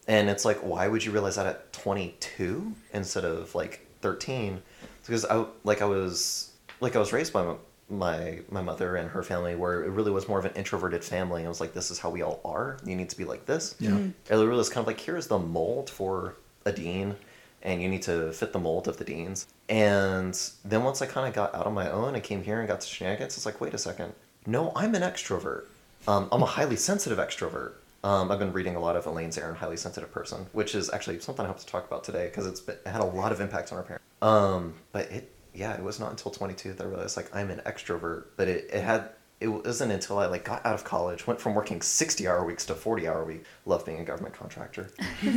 And it's like, why would you realize that at twenty-two instead of like thirteen? It's because I, like I was, like I was raised by my, my my mother and her family, where it really was more of an introverted family, and I was like, this is how we all are, you need to be like this. Yeah. Mm-hmm. It really was kind of like, here's the mold for a dean and you need to fit the mold of the deans. And then once I kind of got out on my own, I came here and got to shenanigans. It's like, wait a second, no, I'm an extrovert. um I'm a highly sensitive extrovert. um I've been reading a lot of Elaine Aron, Highly Sensitive Person, which is actually something I hope to talk about today, because it's been, it had a lot of impact on our parents. Um but it Yeah, it was not until twenty-two that I realized, like, I'm an extrovert. But it, it had, it wasn't until I, like, got out of college, went from working sixty-hour weeks to forty-hour week, loved being a government contractor,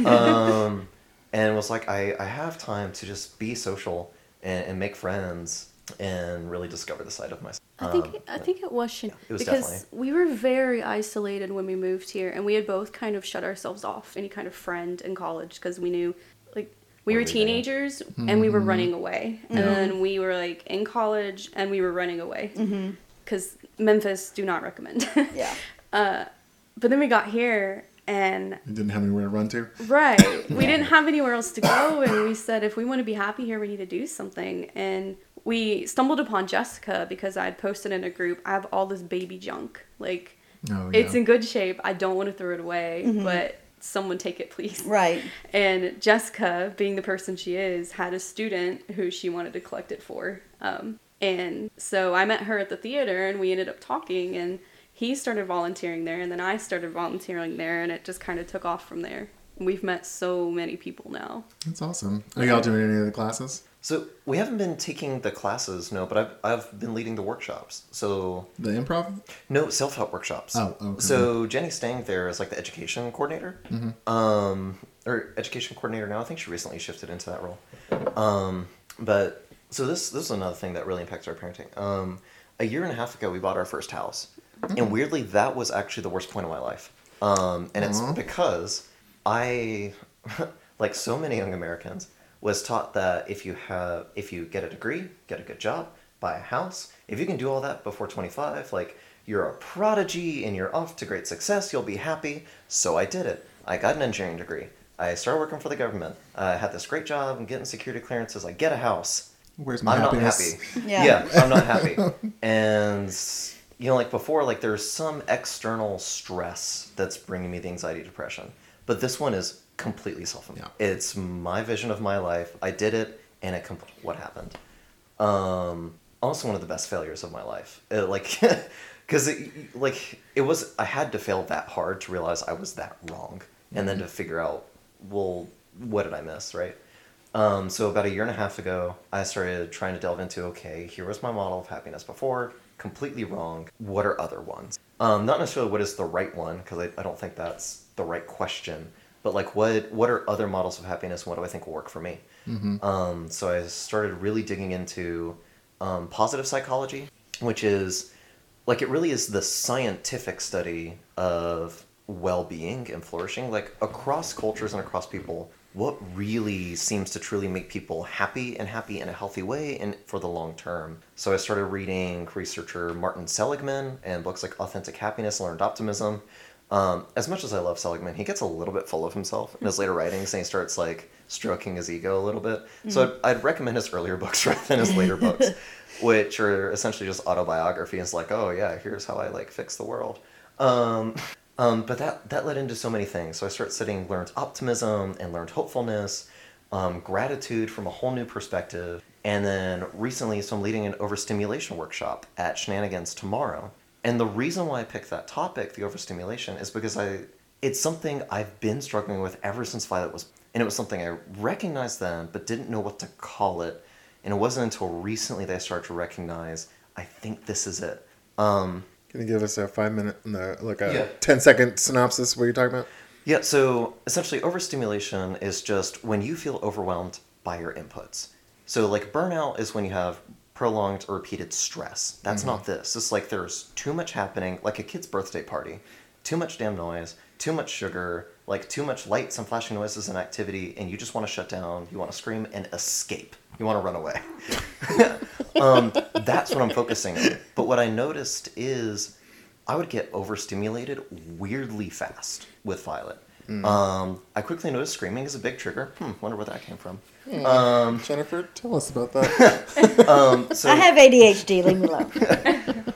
um, and was like, I, I have time to just be social and, and make friends and really discover the side of myself. I think um, I think it was, yeah, it was because definitely. We were very isolated when we moved here, and we had both kind of shut ourselves off any kind of friend in college, because we knew, like, we were teenagers, mm-hmm. and we were running away. Mm-hmm. And then we were, like, in college, and we were running away. Because mm-hmm. Memphis, do not recommend. Yeah. Uh, but then we got here, and... we didn't have anywhere to run to? Right. We yeah. didn't have anywhere else to go, and we said, if we want to be happy here, we need to do something. And we stumbled upon Jessica, because I had posted in a group, I have all this baby junk. Like, oh, yeah. it's in good shape. I don't want to throw it away, mm-hmm. but... someone take it, please. Right. And Jessica, being the person she is, had a student who she wanted to collect it for. Um, and so I met her at the theater, and we ended up talking, and he started volunteering there, and then I started volunteering there, and it just kind of took off from there. We've met so many people now. That's awesome. Are y'all doing any of the classes? So we haven't been taking the classes, no, but I've I've been leading the workshops. So the improv? No, self-help workshops. Oh, okay. So Jenny Stang there is like the education coordinator, mm-hmm. um, or education coordinator now. I think she recently shifted into that role. Um, but so this this is another thing that really impacts our parenting. Um, a year and a half ago, we bought our first house, mm-hmm. and weirdly, that was actually the worst point of my life. Um, and mm-hmm. it's because I, like so many young Americans, was taught that if you have, if you get a degree, get a good job, buy a house, if you can do all that before twenty-five, like, you're a prodigy and you're off to great success, you'll be happy. So I did it. I got an engineering degree. I started working for the government. I had this great job and getting security clearances. I get a house. Where's my I'm happiness? Not happy. Yeah. yeah, I'm not happy. And, you know, like before, like there's some external stress that's bringing me the anxiety, depression. But this one is completely self-made. Yeah. It's my vision of my life. I did it, and it compl- what happened? Um, also, one of the best failures of my life. It, like, because it, like it was, I had to fail that hard to realize I was that wrong, mm-hmm. and then to figure out, well, what did I miss, right? Um, so about a year and a half ago, I started trying to delve into, okay, here was my model of happiness before, completely wrong. What are other ones? Um, not necessarily what is the right one, because I, I don't think that's the right question. But like, what what are other models of happiness? What do I think will work for me? Mm-hmm. Um, so I started really digging into um, positive psychology, which is like, it really is the scientific study of well-being and flourishing, like across cultures and across people. What really seems to truly make people happy and happy in a healthy way and for the long term. So I started reading researcher Martin Seligman and books like Authentic Happiness, Learned Optimism. Um, as much as I love Seligman, he gets a little bit full of himself in his later writings, and he starts, like, stroking his ego a little bit. Mm-hmm. So I'd, I'd recommend his earlier books rather than his later books, which are essentially just autobiography. It's like, oh, yeah, here's how I, like, fix the world. Um, um, but that, that led into so many things. So I started studying learned optimism and learned hopefulness, um, gratitude from a whole new perspective. And then recently, so I'm leading an overstimulation workshop at Shenanigans tomorrow. And the reason why I picked that topic, the overstimulation, is because I it's something I've been struggling with ever since Violet was... And it was something I recognized then, but didn't know what to call it. And it wasn't until recently that I started to recognize, I think this is it. Um, Can you give us a five-minute, no, like a yeah. ten-second synopsis? What are you talking about? Yeah, so essentially overstimulation is just when you feel overwhelmed by your inputs. So like burnout is when you have... prolonged or repeated stress. That's mm-hmm. not this. It's like there's too much happening, like a kid's birthday party, too much damn noise, too much sugar, like too much lights and flashing noises and activity, and you just want to shut down, you want to scream and escape. You want to run away. um, that's what I'm focusing on. But what I noticed is I would get overstimulated weirdly fast with Violet. Mm. Um, I quickly noticed screaming is a big trigger. Hmm, wonder where that came from. Mm. Um, Jennifer, tell us about that. um, so, I have A D H D, leave me alone.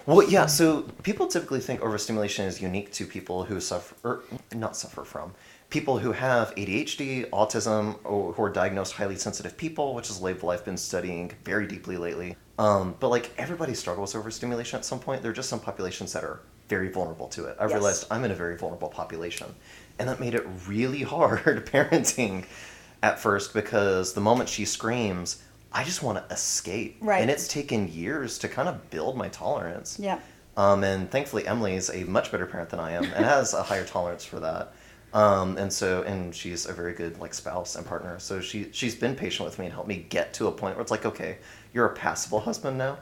Well, yeah, so people typically think overstimulation is unique to people who suffer, or not suffer from, people who have A D H D, autism, or who are diagnosed highly sensitive people, which is a label I've been studying very deeply lately. Um, but like everybody struggles with overstimulation at some point. There are just some populations that are very vulnerable to it. I yes. realized I'm in a very vulnerable population. And that made it really hard parenting at first, because the moment she screams, I just want to escape. Right. And it's taken years to kind of build my tolerance. Yeah. Um, and thankfully, Emily is a much better parent than I am and has a higher tolerance for that. Um, and so, and she's a very good like spouse and partner. So she, she's been patient with me and helped me get to a point where it's like, okay, you're a passable husband now.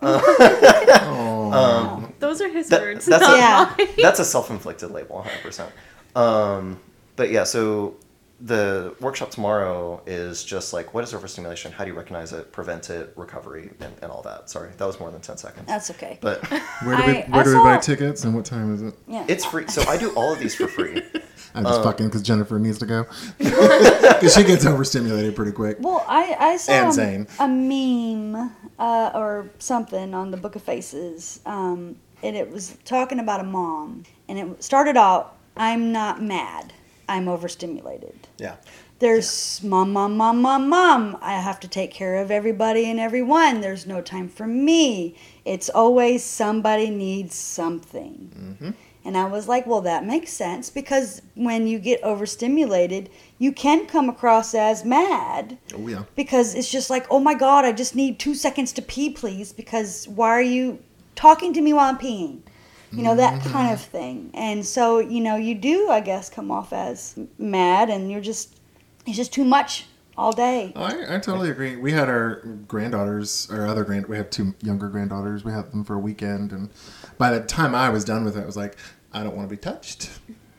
Uh, oh. um, Those are his that, words. That's a, yeah. that's a self-inflicted label, one hundred percent. Um, but yeah, so the workshop tomorrow is just like, what is overstimulation? How do you recognize it, prevent it, recovery, and, and all that. Sorry, that was more than ten seconds. That's okay. But where do we, I, where I do we buy it. tickets, and what time is it? Yeah. It's free. So I do all of these for free. I'm just um, fucking because Jennifer needs to go. Because she gets overstimulated pretty quick. Well, I, I saw a, a meme uh, or something on the Book of Faces, um, and it was talking about a mom. And it started out, I'm not mad. I'm overstimulated. Yeah. There's yeah. mom, mom, mom, mom, mom. I have to take care of everybody and everyone. There's no time for me. It's always somebody needs something. Mm-hmm. And I was like, well, that makes sense, because when you get overstimulated, you can come across as mad. Oh, yeah. Because it's just like, oh, my God, I just need two seconds to pee, please, because why are you talking to me while I'm peeing? You know, that kind of thing. And so, you know, you do, I guess, come off as mad, and you're just, it's just too much all day. I, I totally agree. We had our granddaughters, our other grand, we have two younger granddaughters. We had them for a weekend. And by the time I was done with it, I was like, I don't want to be touched.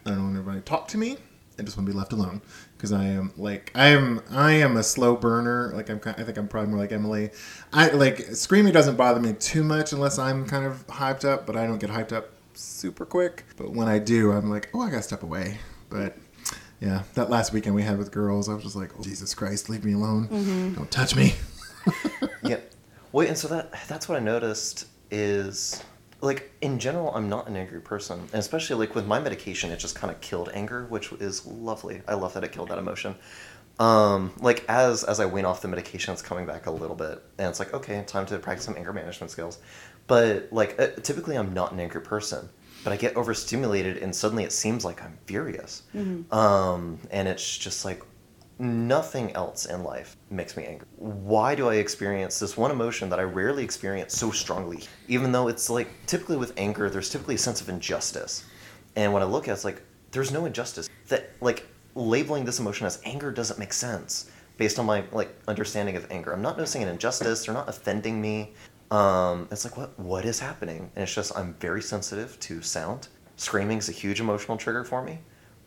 I don't want everybody to talk to me. I just want to be left alone. Because I am like I am I am a slow burner. Like I'm I think I'm probably more like Emily. I like screaming doesn't bother me too much unless I'm kind of hyped up, but I don't get hyped up super quick. But when I do, I'm like, oh, I gotta step away. But yeah, that last weekend we had with girls, I was just like, oh, Jesus Christ, leave me alone. Mm-hmm. Don't touch me. Yep. Wait, and so that that's what I noticed is, like, in general, I'm not an angry person. And especially, like, with my medication, it just kind of killed anger, which is lovely. I love that it killed that emotion. Um, like, as as I wean off the medication, it's coming back a little bit. And it's like, okay, time to practice some anger management skills. But, like, uh, typically I'm not an angry person. But I get overstimulated, and suddenly it seems like I'm furious. Mm-hmm. Um, and it's just like, nothing else in life makes me angry. Why do I experience this one emotion that I rarely experience so strongly? Even though it's like, typically with anger, there's typically a sense of injustice. And when I look at it, it's like, there's no injustice. That, like, labeling this emotion as anger doesn't make sense based on my, like, understanding of anger. I'm not noticing an injustice. They're not offending me. Um, it's like, what, what is happening? And it's just, I'm very sensitive to sound. Screaming is a huge emotional trigger for me.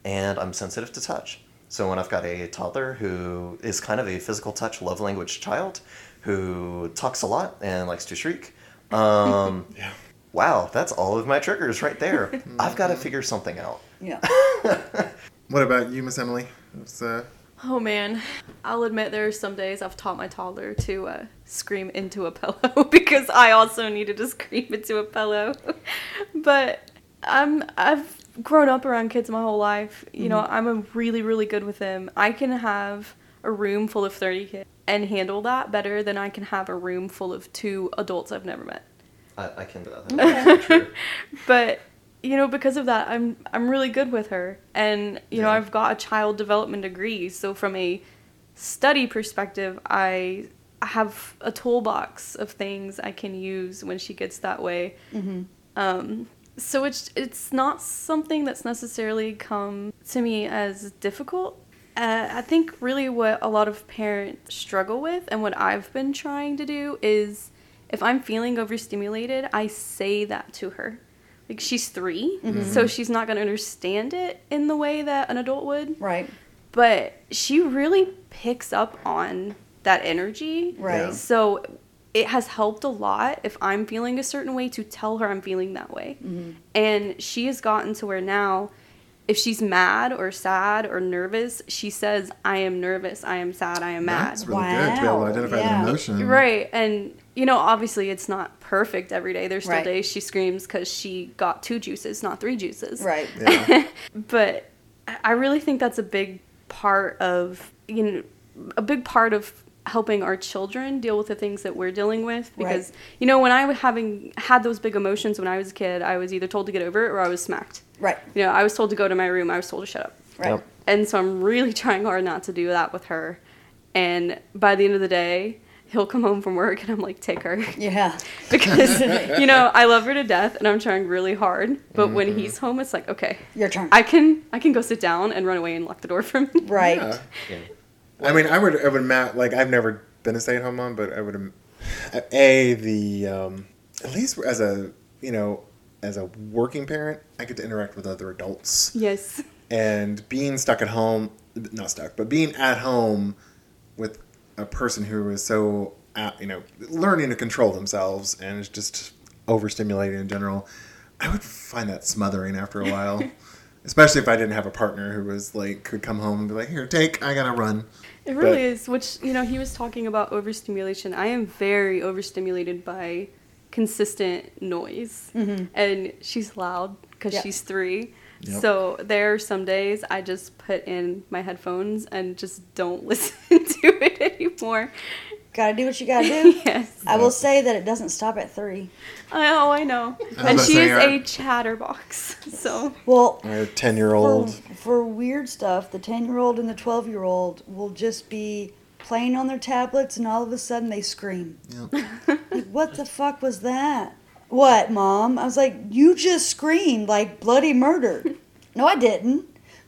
And I'm sensitive to touch. So when I've got a toddler who is kind of a physical touch, love language child, who talks a lot and likes to shriek, um, yeah. wow, that's all of my triggers right there. Mm-hmm. I've got to figure something out. Yeah. What about you, Miss Emily? It's, uh... Oh, man. I'll admit there are some days I've taught my toddler to uh, scream into a pillow because I also needed to scream into a pillow. But I'm, I've... grown up around kids my whole life. You know, mm-hmm. I'm really, really good with them. I can have a room full of thirty kids and handle that better than I can have a room full of two adults I've never met. I, I can do that. But, you know, because of that, I'm I'm really good with her. And, you yeah. know, I've got a child development degree. So from a study perspective, I have a toolbox of things I can use when she gets that way. Mm-hmm. Um So it's it's not something that's necessarily come to me as difficult. Uh, I think really what a lot of parents struggle with, and what I've been trying to do, is if I'm feeling overstimulated, I say that to her. like she's three, mm-hmm. so she's not going to understand it in the way that an adult would. Right. But she really picks up on that energy. Right. Yeah. So it has helped a lot if I'm feeling a certain way to tell her I'm feeling that way. Mm-hmm. And she has gotten to where now if she's mad or sad or nervous, she says, I am nervous, I am sad, I am mad. That's really wow. good to be able to identify yeah. the emotion. Right. And, you know, obviously it's not perfect every day. There's still right. days she screams because she got two juices, not three juices. Right. Yeah. But I really think that's a big part of, you know, a big part of helping our children deal with the things that we're dealing with. Because, right. you know, when I was having had those big emotions when I was a kid, I was either told to get over it or I was smacked. Right. You know, I was told to go to my room. I was told to shut up. Right. Yep. And so I'm really trying hard not to do that with her. And by the end of the day, he'll come home from work and I'm like, take her. Yeah. Because, you know, I love her to death and I'm trying really hard. But mm-hmm. when he's home, it's like, okay. Your turn. I can I can go sit down and run away and lock the door for him. Right. Yeah. Yeah. I mean, I would, I would, like, I've never been a stay-at-home mom, but I would, A, the, um, at least as a, you know, as a working parent, I get to interact with other adults. Yes. And being stuck at home, not stuck, but being at home with a person who is so, you know, learning to control themselves and is just overstimulated in general, I would find that smothering after a while. Especially if I didn't have a partner who was like, could come home and be like, here, take, I gotta run. It really but, is, which, you know, he was talking about overstimulation. I am very overstimulated by consistent noise. Mm-hmm. And she's loud because yep. she's three. Yep. So there are some days I just put in my headphones and just don't listen to it anymore. Gotta do what you gotta do. Yes. I will say that it doesn't stop at three. Oh, I know. I and she is her. a chatterbox. So well, a ten-year-old. For, for weird stuff, the ten-year-old and the twelve-year-old will just be playing on their tablets, and all of a sudden they scream. Yep. Like, what the fuck was that? What, Mom? I was like, you just screamed like bloody murder. No, I didn't.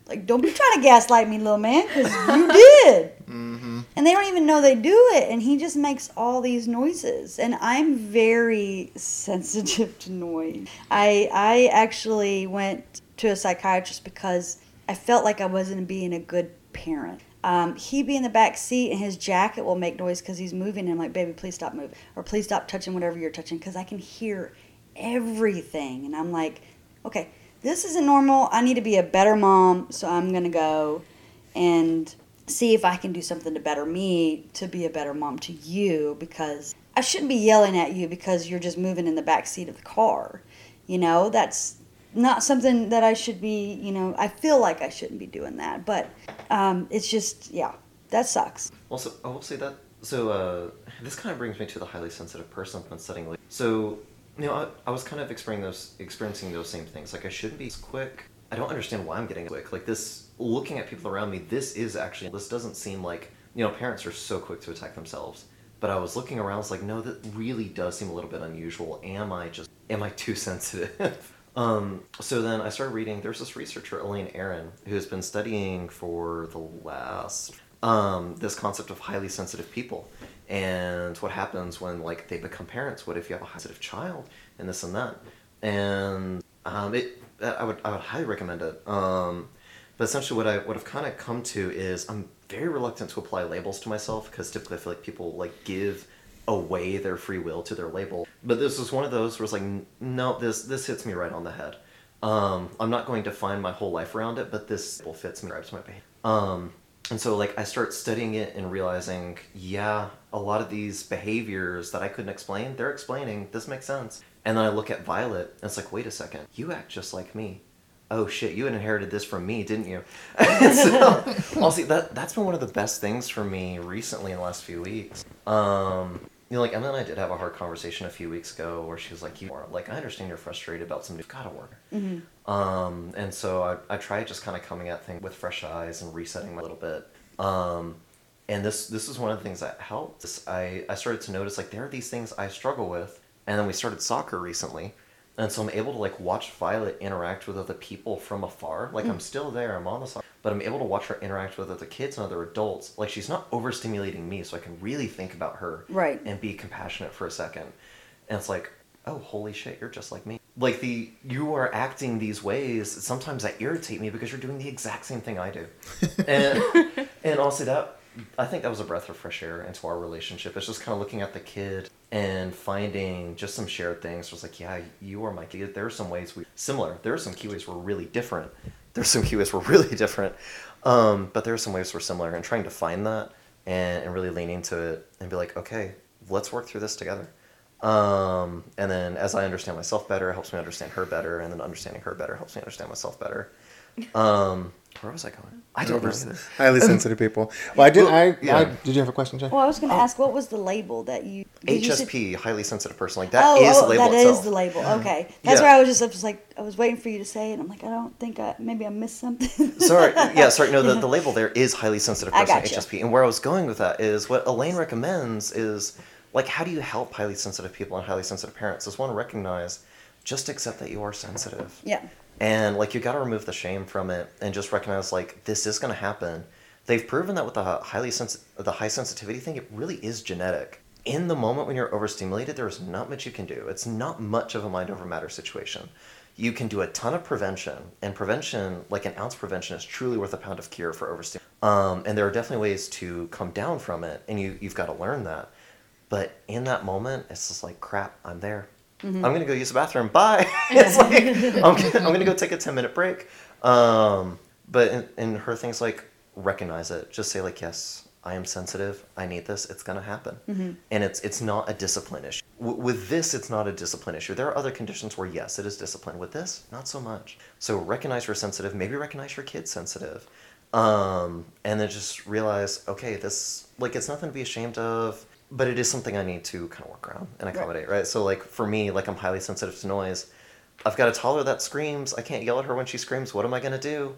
Like, don't be trying to gaslight me, little man, because you did. Mm-hmm. And they don't even know they do it. And he just makes all these noises. And I'm very sensitive to noise. I I actually went to a psychiatrist because I felt like I wasn't being a good parent. Um, he'd be in the back seat, and his jacket will make noise because he's moving. And I'm like, baby, please stop moving. Or please stop touching whatever you're touching because I can hear everything. And I'm like, okay, this isn't normal. I need to be a better mom, so I'm going to go and see if I can do something to better me to be a better mom to you, because I shouldn't be yelling at you because you're just moving in the back seat of the car. You know, that's not something that I should be, you know, I feel like I shouldn't be doing that, but um, it's just, yeah, that sucks. Also, I will say that, so uh, this kind of brings me to the highly sensitive person I've been studying. So, you know, I, I was kind of experiencing those, experiencing those same things. Like, I shouldn't be quick. I don't understand why I'm getting quick. Like, this, looking at people around me, this is actually, this doesn't seem like, you know, parents are so quick to attack themselves. But I was looking around, I was like, no, that really does seem a little bit unusual. Am I just, am I too sensitive? um, so then I started reading, there's this researcher, Elaine Aron, who's been studying for the last, um, this concept of highly sensitive people. And what happens when, like, they become parents? What if you have a highly sensitive child and this and that? And um, it, I would I would highly recommend it. Um, but essentially what, I, what I've kind of come to is I'm very reluctant to apply labels to myself because typically I feel like people, like, give away their free will to their label. But this was one of those where it's like, no, this this hits me right on the head. Um, I'm not going to define my whole life around it, but this will fits me right to my behavior. Um, and so, like, I start studying it and realizing, yeah, a lot of these behaviors that I couldn't explain, they're explaining. This makes sense. And then I look at Violet, and it's like, wait a second, you act just like me. Oh shit, you inherited this from me, didn't you? So, I'll see, that, that's been one of the best things for me recently in the last few weeks. Um, you know, like, Emily and I did have a hard conversation a few weeks ago where she was like, you are, like, I understand you're frustrated about somebody, you've got to work. Mm-hmm. Um, and so I, I try just kind of coming at things with fresh eyes and resetting my little bit. Um, and this this is one of the things that helped. I, I started to notice, like, there are these things I struggle with. And then we started soccer recently. And so I'm able to, like, watch Violet interact with other people from afar. Like, mm. I'm still there. I'm on the soccer. But I'm able to watch her interact with other kids and other adults. Like, she's not overstimulating me, so I can really think about her. Right. And be compassionate for a second. And it's like, oh, holy shit, you're just like me. Like, the you are acting these ways, sometimes that irritate me because you're doing the exact same thing I do. And and also that, I think that was a breath of fresh air into our relationship. It's just kind of looking at the kid and finding just some shared things. It was like, yeah, you are my kid. There are some ways we similar. There are some key ways we're really different. There's some key ways we're really different. Um, but there are some ways we're similar, and trying to find that and, and really lean into it and be like, okay, let's work through this together. Um, and then as I understand myself better, it helps me understand her better. And then understanding her better helps me understand myself better. Um, where was I going? I don't know. Highly sensitive people. Well, I did, well, I, yeah. I, did you have a question, Jay? Well, I was going to oh. ask, what was the label that you, H S P, you said... highly sensitive person. Like that oh, is oh, the label that itself. That is the label. Okay. That's yeah. where I was just, I was like, I was waiting for you to say it. And I'm like, I don't think I, maybe I missed something. sorry. Yeah. Sorry. No, the, the label there is highly sensitive person, I gotcha. H S P. And where I was going with that is what Elaine recommends is, like, how do you help highly sensitive people and highly sensitive parents? Is one, recognize, just accept that you are sensitive. Yeah. And, like, you got to remove the shame from it and just recognize, like, this is going to happen. They've proven that with the highly sens- the high sensitivity thing, it really is genetic. In the moment when you're overstimulated, there is not much you can do. It's not much of a mind over matter situation. You can do a ton of prevention, and prevention, like an ounce prevention, is truly worth a pound of cure for overstimulation. Um, and there are definitely ways to come down from it, and you, you've got to learn that. But in that moment, it's just like, crap, I'm there. Mm-hmm. I'm going to go use the bathroom. Bye. It's like, I'm, gonna, I'm going to go take a ten minute break. Um, but in, in her things, like, recognize it. Just say, like, yes, I am sensitive. I need this. It's going to happen. Mm-hmm. And it's it's not a discipline issue. W- with this, it's not a discipline issue. There are other conditions where, yes, it is discipline. With this, not so much. So recognize you're sensitive. Maybe recognize your kid's sensitive. Um, and then just realize, okay, this, like, it's nothing to be ashamed of. But it is something I need to kind of work around and accommodate, right. right? So, like, for me, like, I'm highly sensitive to noise. I've got a toddler that screams. I can't yell at her when she screams. What am I going to do?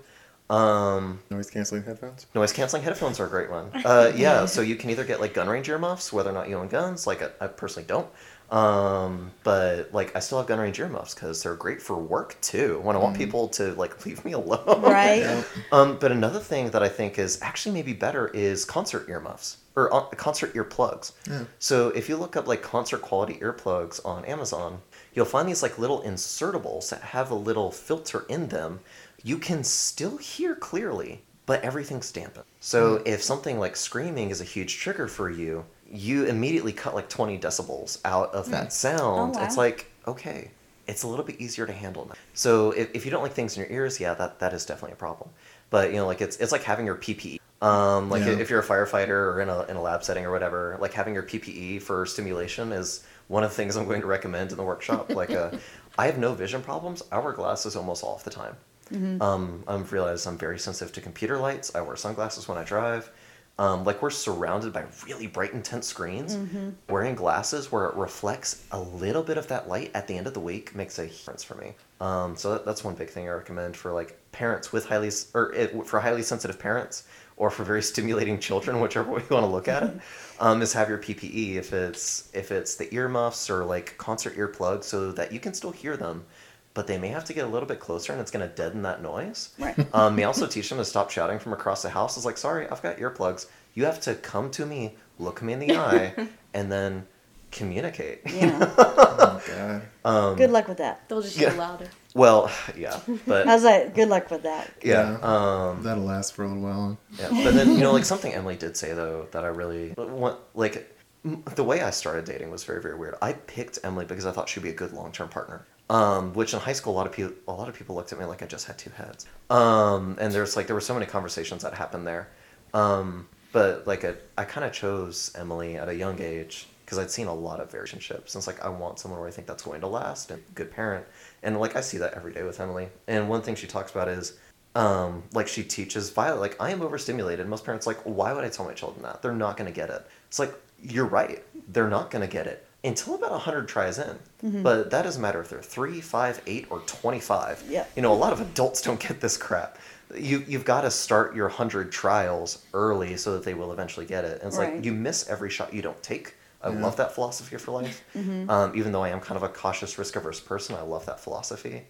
Um, Noise-canceling headphones? Noise-canceling headphones are a great one. Uh, yeah, so you can either get, like, gun range earmuffs, whether or not you own guns. Like, I, I personally don't. Um, but, like, I still have gun range earmuffs because they're great for work, too, when I want mm. people to, like, leave me alone. Right. Yeah. Um, but another thing that I think is actually maybe better is concert earmuffs. Or concert earplugs. Yeah. So if you look up, like, concert quality earplugs on Amazon, you'll find these, like, little insertables that have a little filter in them. You can still hear clearly, but everything's dampened. So mm. if something like screaming is a huge trigger for you, you immediately cut, like, twenty decibels out of mm. that sound. Oh, wow. It's like, okay, it's a little bit easier to handle now. So if, if you don't like things in your ears, yeah, that, that is definitely a problem. But, you know, like, it's it's like having your P P E. Um, like yeah. if you're a firefighter or in a in a lab setting or whatever, like, having your P P E for stimulation is one of the things I'm going to recommend in the workshop. Like, uh, I have no vision problems. I wear glasses almost all of the time. Mm-hmm. Um, I've realized I'm very sensitive to computer lights. I wear sunglasses when I drive. Um, like, we're surrounded by really bright, intense screens. Mm-hmm. Wearing glasses where it reflects a little bit of that light at the end of the week makes a difference for me. Um, so that, that's one big thing I recommend for, like, parents with highly or it, for highly sensitive parents. Or for very stimulating children, whichever way you want to look at it, um, is have your P P E if it's if it's the earmuffs or, like, concert earplugs, so that you can still hear them, but they may have to get a little bit closer, and it's going to deaden that noise. Right. Um, may also teach them to stop shouting from across the house. It's like, sorry, I've got earplugs. You have to come to me, look me in the eye, and then communicate. Yeah. Oh, God. Um, good luck with that. They'll just get yeah. louder. Well, yeah, but... I was like, good luck with that. Yeah. yeah um, that'll last for a little while. Yeah, but then, you know, like, something Emily did say, though, that I really... Like, the way I started dating was very, very weird. I picked Emily because I thought she'd be a good long-term partner. Um, which in high school, a lot of people a lot of people looked at me like I just had two heads. Um, and there's, like, there were so many conversations that happened there. Um, but, like, a, I kind of chose Emily at a young age because I'd seen a lot of relationships. And it's like, I want someone where I think that's going to last and good parent. And, like, I see that every day with Emily. And one thing she talks about is, um, like, she teaches Violet, like, I am overstimulated. Most parents are like, why would I tell my children that? They're not going to get it. It's like, you're right. They're not going to get it until about one hundred tries in. Mm-hmm. But that doesn't matter if they're three, five, eight, or twenty-five. Yeah. You know, a lot of adults don't get this crap. You, you've got to start your one hundred trials early so that they will eventually get it. And it's right. like, you miss every shot you don't take. I yeah. love that philosophy for life. Mm-hmm. Um, even though I am kind of a cautious, risk-averse person, I love that philosophy.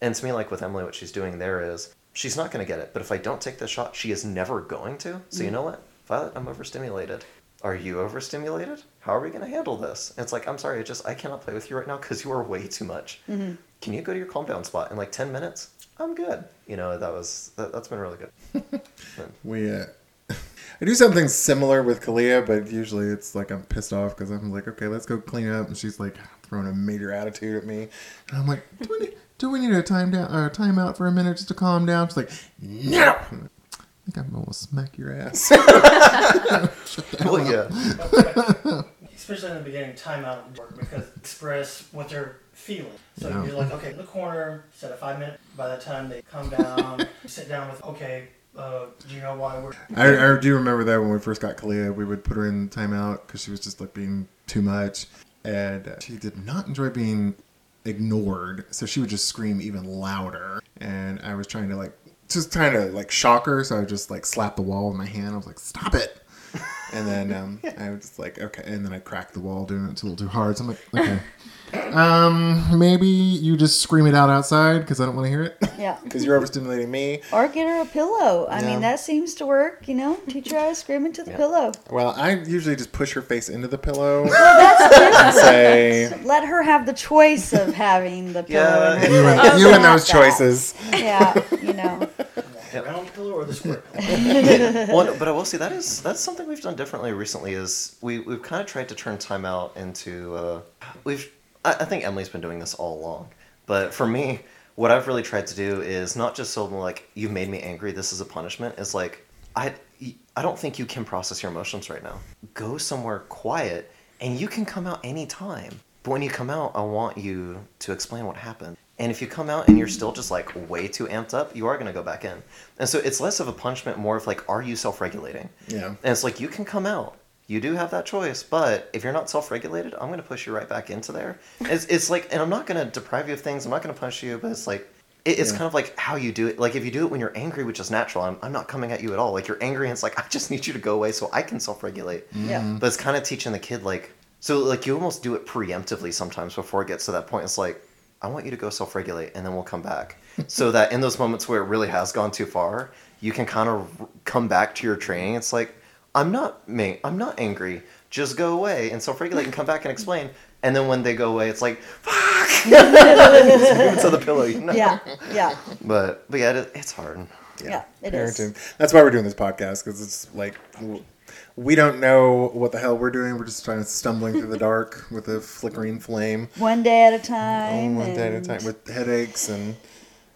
And to me, like, with Emily, what she's doing there is, she's not going to get it, but if I don't take the shot, she is never going to. So mm-hmm. you know what? Violet, I'm overstimulated. are you overstimulated? How are we going to handle this? And it's like, I'm sorry, I just, I cannot play with you right now because you are way too much. Mm-hmm. Can you go to your calm down spot in like ten minutes? I'm good. You know, that was, that, that's been really good. we, uh, I do something similar with Kalia, but usually it's like I'm pissed off because I'm like, okay, let's go clean up. And she's like throwing a major attitude at me. And I'm like, do we need, do we need a time down, uh, time out for a minute just to calm down? She's like, no! I think I'm going to smack your ass. Shut the hell well, up. Yeah. Especially in the beginning, time out would work because express what they're feeling. So no. You're like, okay, in the corner, set a five minute. By the time they come down, sit down with, okay, uh, do you know why we're... I, I do remember that when we first got Kalia, we would put her in time out because she was just like being too much. And she did not enjoy being ignored. So she would just scream even louder. And I was trying to like, just trying to like shock her, so I would just like slap the wall with my hand. I was like, "Stop it!" And then um, I was just like, "Okay." And then I cracked the wall, doing it a little too hard. So I'm like, "Okay, um, maybe you just scream it out outside because I don't want to hear it." Yeah, because you're overstimulating me. Or get her a pillow. I yeah. mean, that seems to work. You know, teach her how to scream into the yeah. pillow. Well, I usually just push her face into the pillow. Well, that's and say, let her have the choice of having the pillow. Yeah. In her you, and, you and those choices. Yeah, you know. Yeah. Round pillow or the square pillow? Well, but I will say that is that's something we've done differently recently. Is we we've kind of tried to turn timeout into uh, we've I, I think Emily's been doing this all along, but for me, what I've really tried to do is not just so like you made me angry. This is a punishment. It's like I I don't think you can process your emotions right now. Go somewhere quiet, and you can come out anytime. But when you come out, I want you to explain what happened. And if you come out and you're still just like way too amped up, you are going to go back in. And so it's less of a punishment, more of like, are you self-regulating? Yeah. And it's like, you can come out. You do have that choice. But if you're not self-regulated, I'm going to push you right back into there. It's, it's like, and I'm not going to deprive you of things. I'm not going to punish you. But it's like, it, it's yeah. kind of like how you do it. Like if you do it when you're angry, which is natural, I'm, I'm not coming at you at all. Like you're angry and it's like, I just need you to go away so I can self-regulate. Mm-hmm. Yeah. But it's kind of teaching the kid like, so like you almost do it preemptively sometimes before it gets to that point. It's like, I want you to go self-regulate and then we'll come back. So that in those moments where it really has gone too far, you can kind of come back to your training. It's like, I'm not me. I'm not angry. Just go away and self-regulate and come back and explain. And then when they go away, it's like, fuck! It's to the pillow, you know? Yeah, yeah. But, but yeah, it, it's hard. Yeah, yeah it parenting. Is. That's why we're doing this podcast, because it's like... We don't know what the hell we're doing. We're just trying to stumbling through the dark with a flickering flame. One day at a time. Oh, one day at a time with headaches and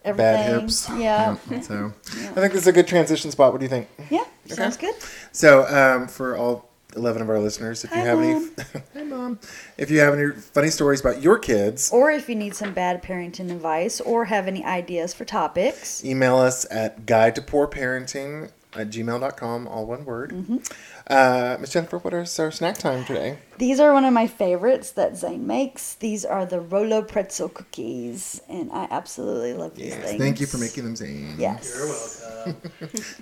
everything. Bad hips. Yeah. yeah. So yeah. I think this is a good transition spot. What do you think? Yeah, okay. Sounds good. So um, for all eleven of our listeners, if hi, you have Mom. any, hi Mom, if you have any funny stories about your kids, or if you need some bad parenting advice, or have any ideas for topics, email us at guide to poor parenting. At gmail dot com, all one word. Mm-hmm. Uh, Miss Jennifer, what is our snack time today? These are one of my favorites that Zane makes. These are the Rolo pretzel cookies, and I absolutely love these yes, things. Thank you for making them, Zane. Yes. You're welcome.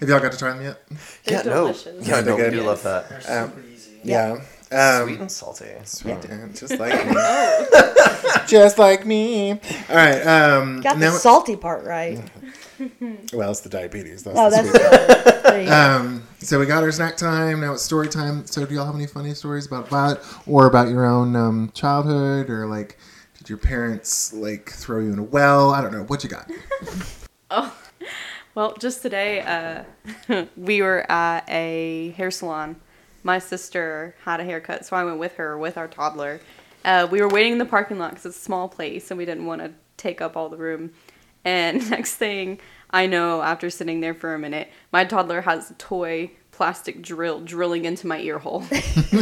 Have y'all got to try them yet? They're yeah, delicious. No. Yeah, no, we do love that. They're super um, easy. Yeah. yeah. Um, sweet and salty. Sweet yeah. and just like me. Just like me. All right. Um, Got the salty part right. Well, it's the diabetes. That's oh, the sweet that's part. Um, so we got our snack time. Now it's story time. So do y'all have any funny stories about Violet or about your own um, childhood? Or like, did your parents like throw you in a well? I don't know. What you got? Oh, well, just today uh, we were at a hair salon. My sister had a haircut, so I went with her, with our toddler. Uh, we were waiting in the parking lot because it's a small place, and we didn't want to take up all the room. And next thing I know, after sitting there for a minute, my toddler has a toy plastic drill drilling into my ear hole.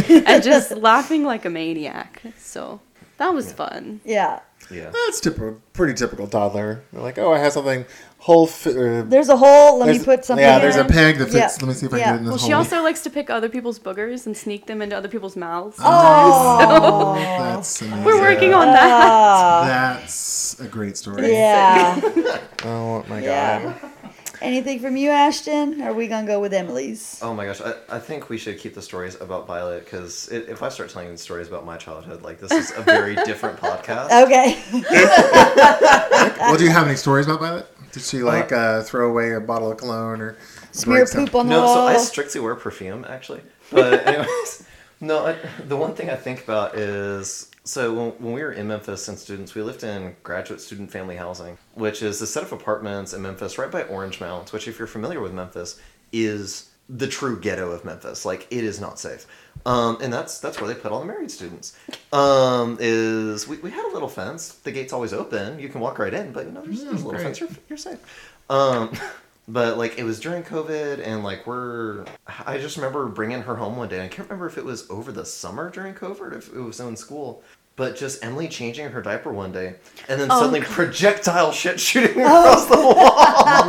And just laughing like a maniac. So that was yeah. fun. Yeah. Yeah. That's typical, pretty typical toddler. They're like, oh, I have something... Whole fi- uh, there's a hole. Let me put something. Yeah, in. There's a peg that fits. Yeah. Let me see if I yeah. can get in this well, hole. Well, she also likes to pick other people's boogers and sneak them into other people's mouths. Oh, so that's amazing. We're working on that. Oh. That's a great story. Yeah. Oh my yeah. god. Anything from you, Ashton? Or are we gonna go with Emily's? Oh my gosh, I, I think we should keep the stories about Violet because if I start telling stories about my childhood, like this is a very different podcast. Okay. Well, do you have any stories about Violet? Did she, like, uh, uh, throw away a bottle of cologne or... Smear poop on the wall? No, so I strictly wear perfume, actually. But anyways, No, I, the one thing I think about is, so when, when we were in Memphis and students, we lived in graduate student family housing, which is a set of apartments in Memphis right by Orange Mounds, which if you're familiar with Memphis, is the true ghetto of Memphis. Like, it is not safe. Um, and that's that's where they put all the married students. Um, is we, we had a little fence. The gate's always open. You can walk right in, but you know, there's, mm, there's a little great. fence. You're, you're safe. Um, but like, it was during COVID, and like we're, I just remember bringing her home one day. I can't remember if it was over the summer during COVID, if it was in school, but just Emily changing her diaper one day, and then oh, suddenly God. projectile shit shooting across oh. the wall.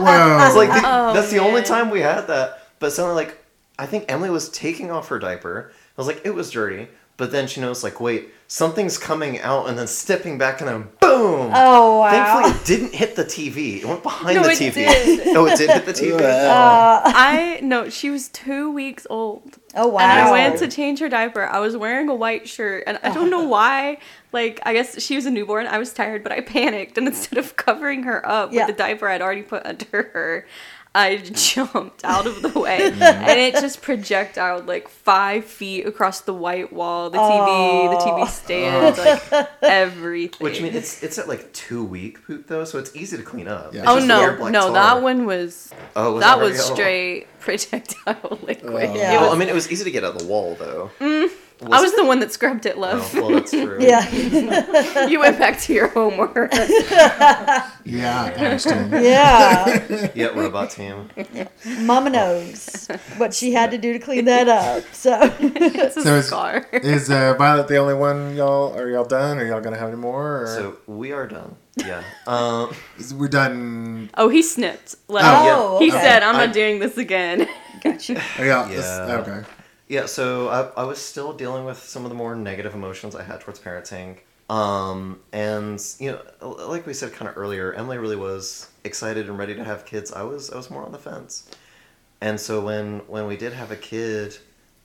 Wow. It's like the, oh, that's the man. only time we had that. But suddenly, like, I think Emily was taking off her diaper. I was like, it was dirty. But then she noticed, like, wait, something's coming out, and then stepping back, and then boom! Oh, wow. Thankfully, it didn't hit the T V. It went behind no, the T V. Did. No, it did hit the T V. Wow. Uh, I, no, she was two weeks old. Oh, wow. And I went to change her diaper. I was wearing a white shirt, and I don't know why. Like, I guess she was a newborn. I was tired, but I panicked. And instead of covering her up yeah. with the diaper I'd already put under her, I jumped out of the way, and it just projectiled like five feet across the white wall, the T V, oh. the T V stand, oh. like everything. Which I mean, it's it's at like two week poop though, so it's easy to clean up. Yeah. Oh no, no, tar. that one was oh was that was yellow? straight projectile liquid. Oh. Yeah. Well, I mean, it was easy to get out of the wall though. Mm. Was I was it? the one that scrubbed it, love. Oh, well, that's true. Yeah. You went back to your homework. Yeah, Ashton. Yeah. Yeah, robot team. Mama knows what she had to do to clean that up. So it's a so scar. Is, is uh, Violet the only one y'all, are y'all done? Are y'all going to have any more? Or? So we are done. Yeah. Um, We're done. Oh, he snipped. Like, oh, yeah. He okay. said, I'm not I, doing this again. Gotcha. Yeah. yeah. Okay. Yeah, so I, I was still dealing with some of the more negative emotions I had towards parenting. Um, and, you know, like we said kind of earlier, Emily really was excited and ready to have kids. I was I was more on the fence. And so when, when we did have a kid,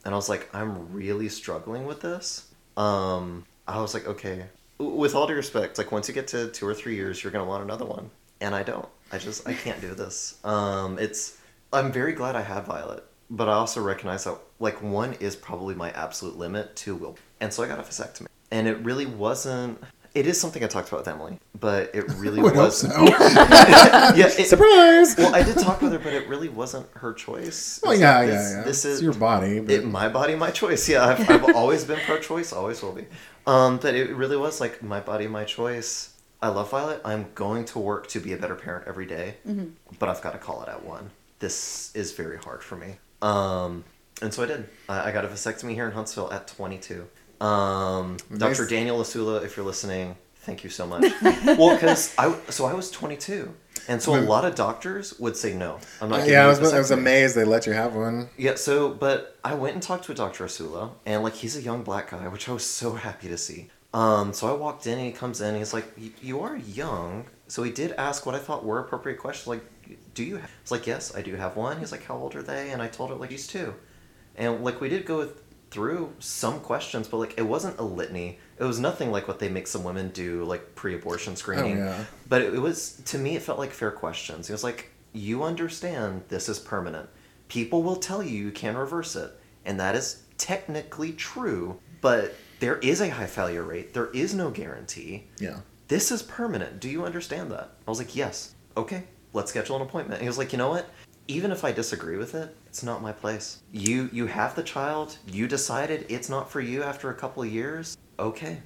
and I was like, I'm really struggling with this, um, I was like, okay, with all due respect, like once you get to two or three years, you're going to want another one. And I don't. I just, I can't do this. Um, it's, I'm very glad I had Violet. But I also recognize that, like, one is probably my absolute limit to will. And so I got a vasectomy. And it really wasn't... It is something I talked about with Emily, but it really wasn't... So. yeah, it, Surprise! Well, I did talk with her, but it really wasn't her choice. Oh, well, yeah, like, yeah, this, yeah. This is, it's your body. But... It, my body, my choice. Yeah, I've, I've always been pro-choice, always will be. Um, but it really was, like, my body, my choice. I love Violet. I'm going to work to be a better parent every day, mm-hmm. but I've got to call it at one. This is very hard for me. Um, and so I did. I, I got a vasectomy here in Huntsville at twenty-two. Um, nice. Doctor Daniel Osula, if you're listening, thank you so much. Well, because I, so I was twenty-two. And so a lot of doctors would say, no, I'm not getting yeah, I was, I was amazed they let you have one. Yeah, so, but I went and talked to Doctor Osula, and like, he's a young black guy, which I was so happy to see. Um, so I walked in and he comes in and he's like, you are young. So he did ask what I thought were appropriate questions. Like, do you have? I was like, yes, I do have one. He's like, how old are they? And I told her, like, she's two. And, like, we did go through some questions, but, like, it wasn't a litany. It was nothing like what they make some women do, like, pre-abortion screening. Oh, yeah. But it, it was, to me, it felt like fair questions. He was like, you understand this is permanent. People will tell you you can reverse it. And that is technically true, but there is a high failure rate. There is no guarantee. Yeah. This is permanent. Do you understand that? I was like, yes. Okay. Let's schedule an appointment. And he was like, you know what? Even if I disagree with it, it's not my place. You you have the child. You decided it's not for you after a couple of years. Okay.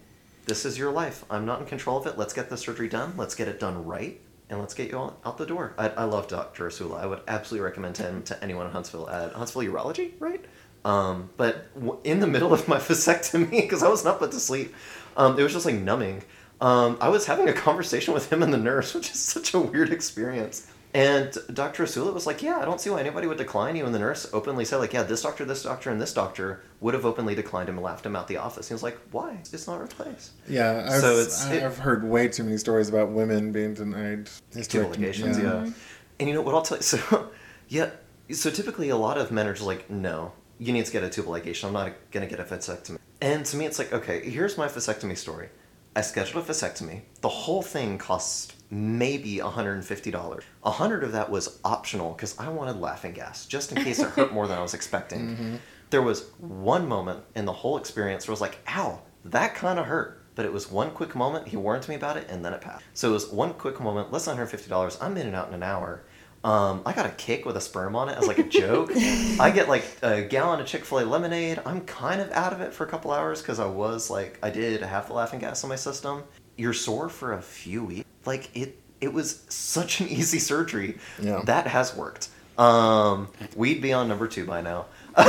This is your life. I'm not in control of it. Let's get the surgery done. Let's get it done right. And let's get you all out the door. I, I love Doctor Osula. I would absolutely recommend him to anyone in Huntsville at Huntsville Urology, right? Um, but w- in the middle of my vasectomy, because I was not put to sleep, um, it was just like numbing. Um, I was having a conversation with him and the nurse, which is such a weird experience. And Doctor Osula was like, yeah, I don't see why anybody would decline you. And the nurse openly said, like, yeah, this doctor, this doctor, and this doctor would have openly declined him and laughed him out the office. He was like, why? It's not our place. Yeah, I've, so it's, I've it, heard way too many stories about women being denied allegations. Yeah. yeah. And you know what I'll tell you? So, yeah, so typically a lot of men are just like, no, you need to get a tubal ligation. I'm not going to get a vasectomy. And to me, it's like, okay, here's my vasectomy story. I scheduled a vasectomy. The whole thing cost maybe one hundred fifty dollars. A hundred of that was optional because I wanted laughing gas, just in case it hurt more than I was expecting. Mm-hmm. There was one moment in the whole experience where I was like, ow, that kind of hurt. But it was one quick moment. He warned me about it, and then it passed. So it was one quick moment, less than one hundred fifty dollars. I'm in and out in an hour. Um, I got a cake with a sperm on it as like a joke. I get like a gallon of Chick-fil-A lemonade. I'm kind of out of it for a couple hours because I was like, I did have the laughing gas in my system. You're sore for a few weeks. Like it, it was such an easy surgery. Yeah. That has worked. Um, we'd be on number two by now. God,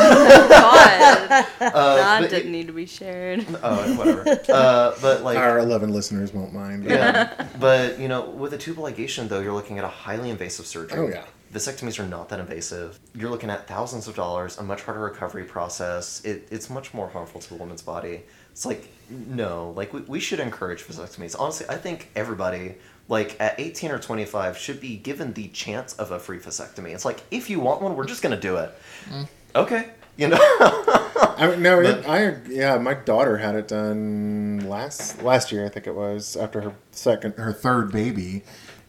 uh, that didn't it, need to be shared. Oh, whatever. Uh, but like our eleven listeners won't mind. But. Yeah, but you know, with a tubal ligation though, you're looking at a highly invasive surgery. Oh yeah. Vasectomies are not that invasive. You're looking at thousands of dollars, a much harder recovery process. It, it's much more harmful to the woman's body. It's like no, like we we should encourage vasectomies. Honestly, I think everybody. Like, at eighteen or twenty-five, should be given the chance of a free vasectomy. It's like, if you want one, we're just going to do it. Mm. Okay. You know? I, no, but, it, I, yeah, my daughter had it done last last year, I think it was, after her second, her third baby.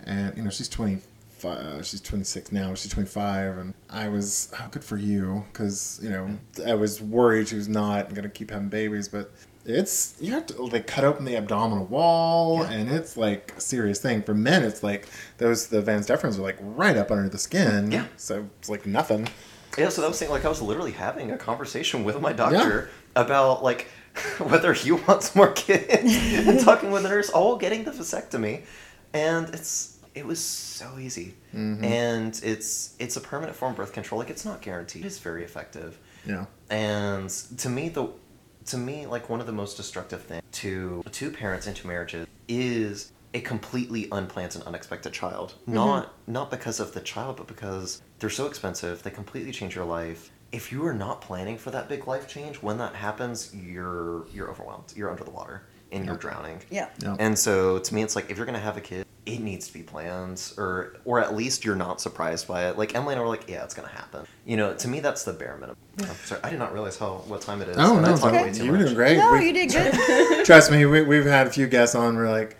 And, you know, she's twenty-five, she's twenty-six now, she's twenty-five. And I was, oh, good for you, because, you know, I was worried she was not going to keep having babies, but... It's, you have to, like, cut open the abdominal wall, yeah. And it's, like, a serious thing. For men, it's, like, those, the vas deferens are, like, right up under the skin. Yeah. So, it's, like, nothing. Yeah, so that was saying, like, I was literally having a conversation with my doctor yeah. about, like, whether he wants more kids. And talking with a nurse, all getting the vasectomy. And it's, it was so easy. Mm-hmm. And it's, it's a permanent form of birth control. Like, it's not guaranteed. It's very effective. Yeah. And to me, the... To me, like, one of the most destructive things to two parents and two marriages is a completely unplanned and unexpected child. Mm-hmm. Not not because of the child, but because they're so expensive, they completely change your life. If you are not planning for that big life change, when that happens, you're you're overwhelmed. You're under the water, and you're drowning. Yeah. yeah. And so, to me, it's like, if you're going to have a kid, it needs to be planned, or or at least you're not surprised by it. Like, Emily and I were like, yeah, it's going to happen. You know, to me, that's the bare minimum. I'm sorry, I did not realize how what time it is. Oh, no, okay. You were doing great. No, we, you did good. Trust me, we, we've had a few guests on. We're like,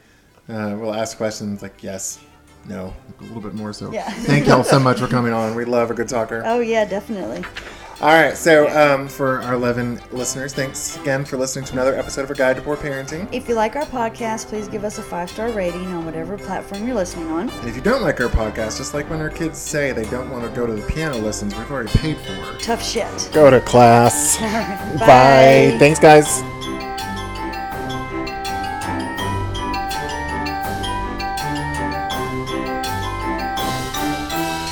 uh, we'll ask questions like, yes, no, a little bit more so. Yeah. Thank y'all so much for coming on. We love a good talker. Oh, yeah, definitely. All right, so um, for our eleven listeners, thanks again for listening to another episode of our Guide to Poor Parenting. If you like our podcast, please give us a five-star rating on whatever platform you're listening on. And if you don't like our podcast, just like when our kids say they don't want to go to the piano lessons, we've already paid for it. Tough shit. Go to class. Bye. Bye. Thanks, guys.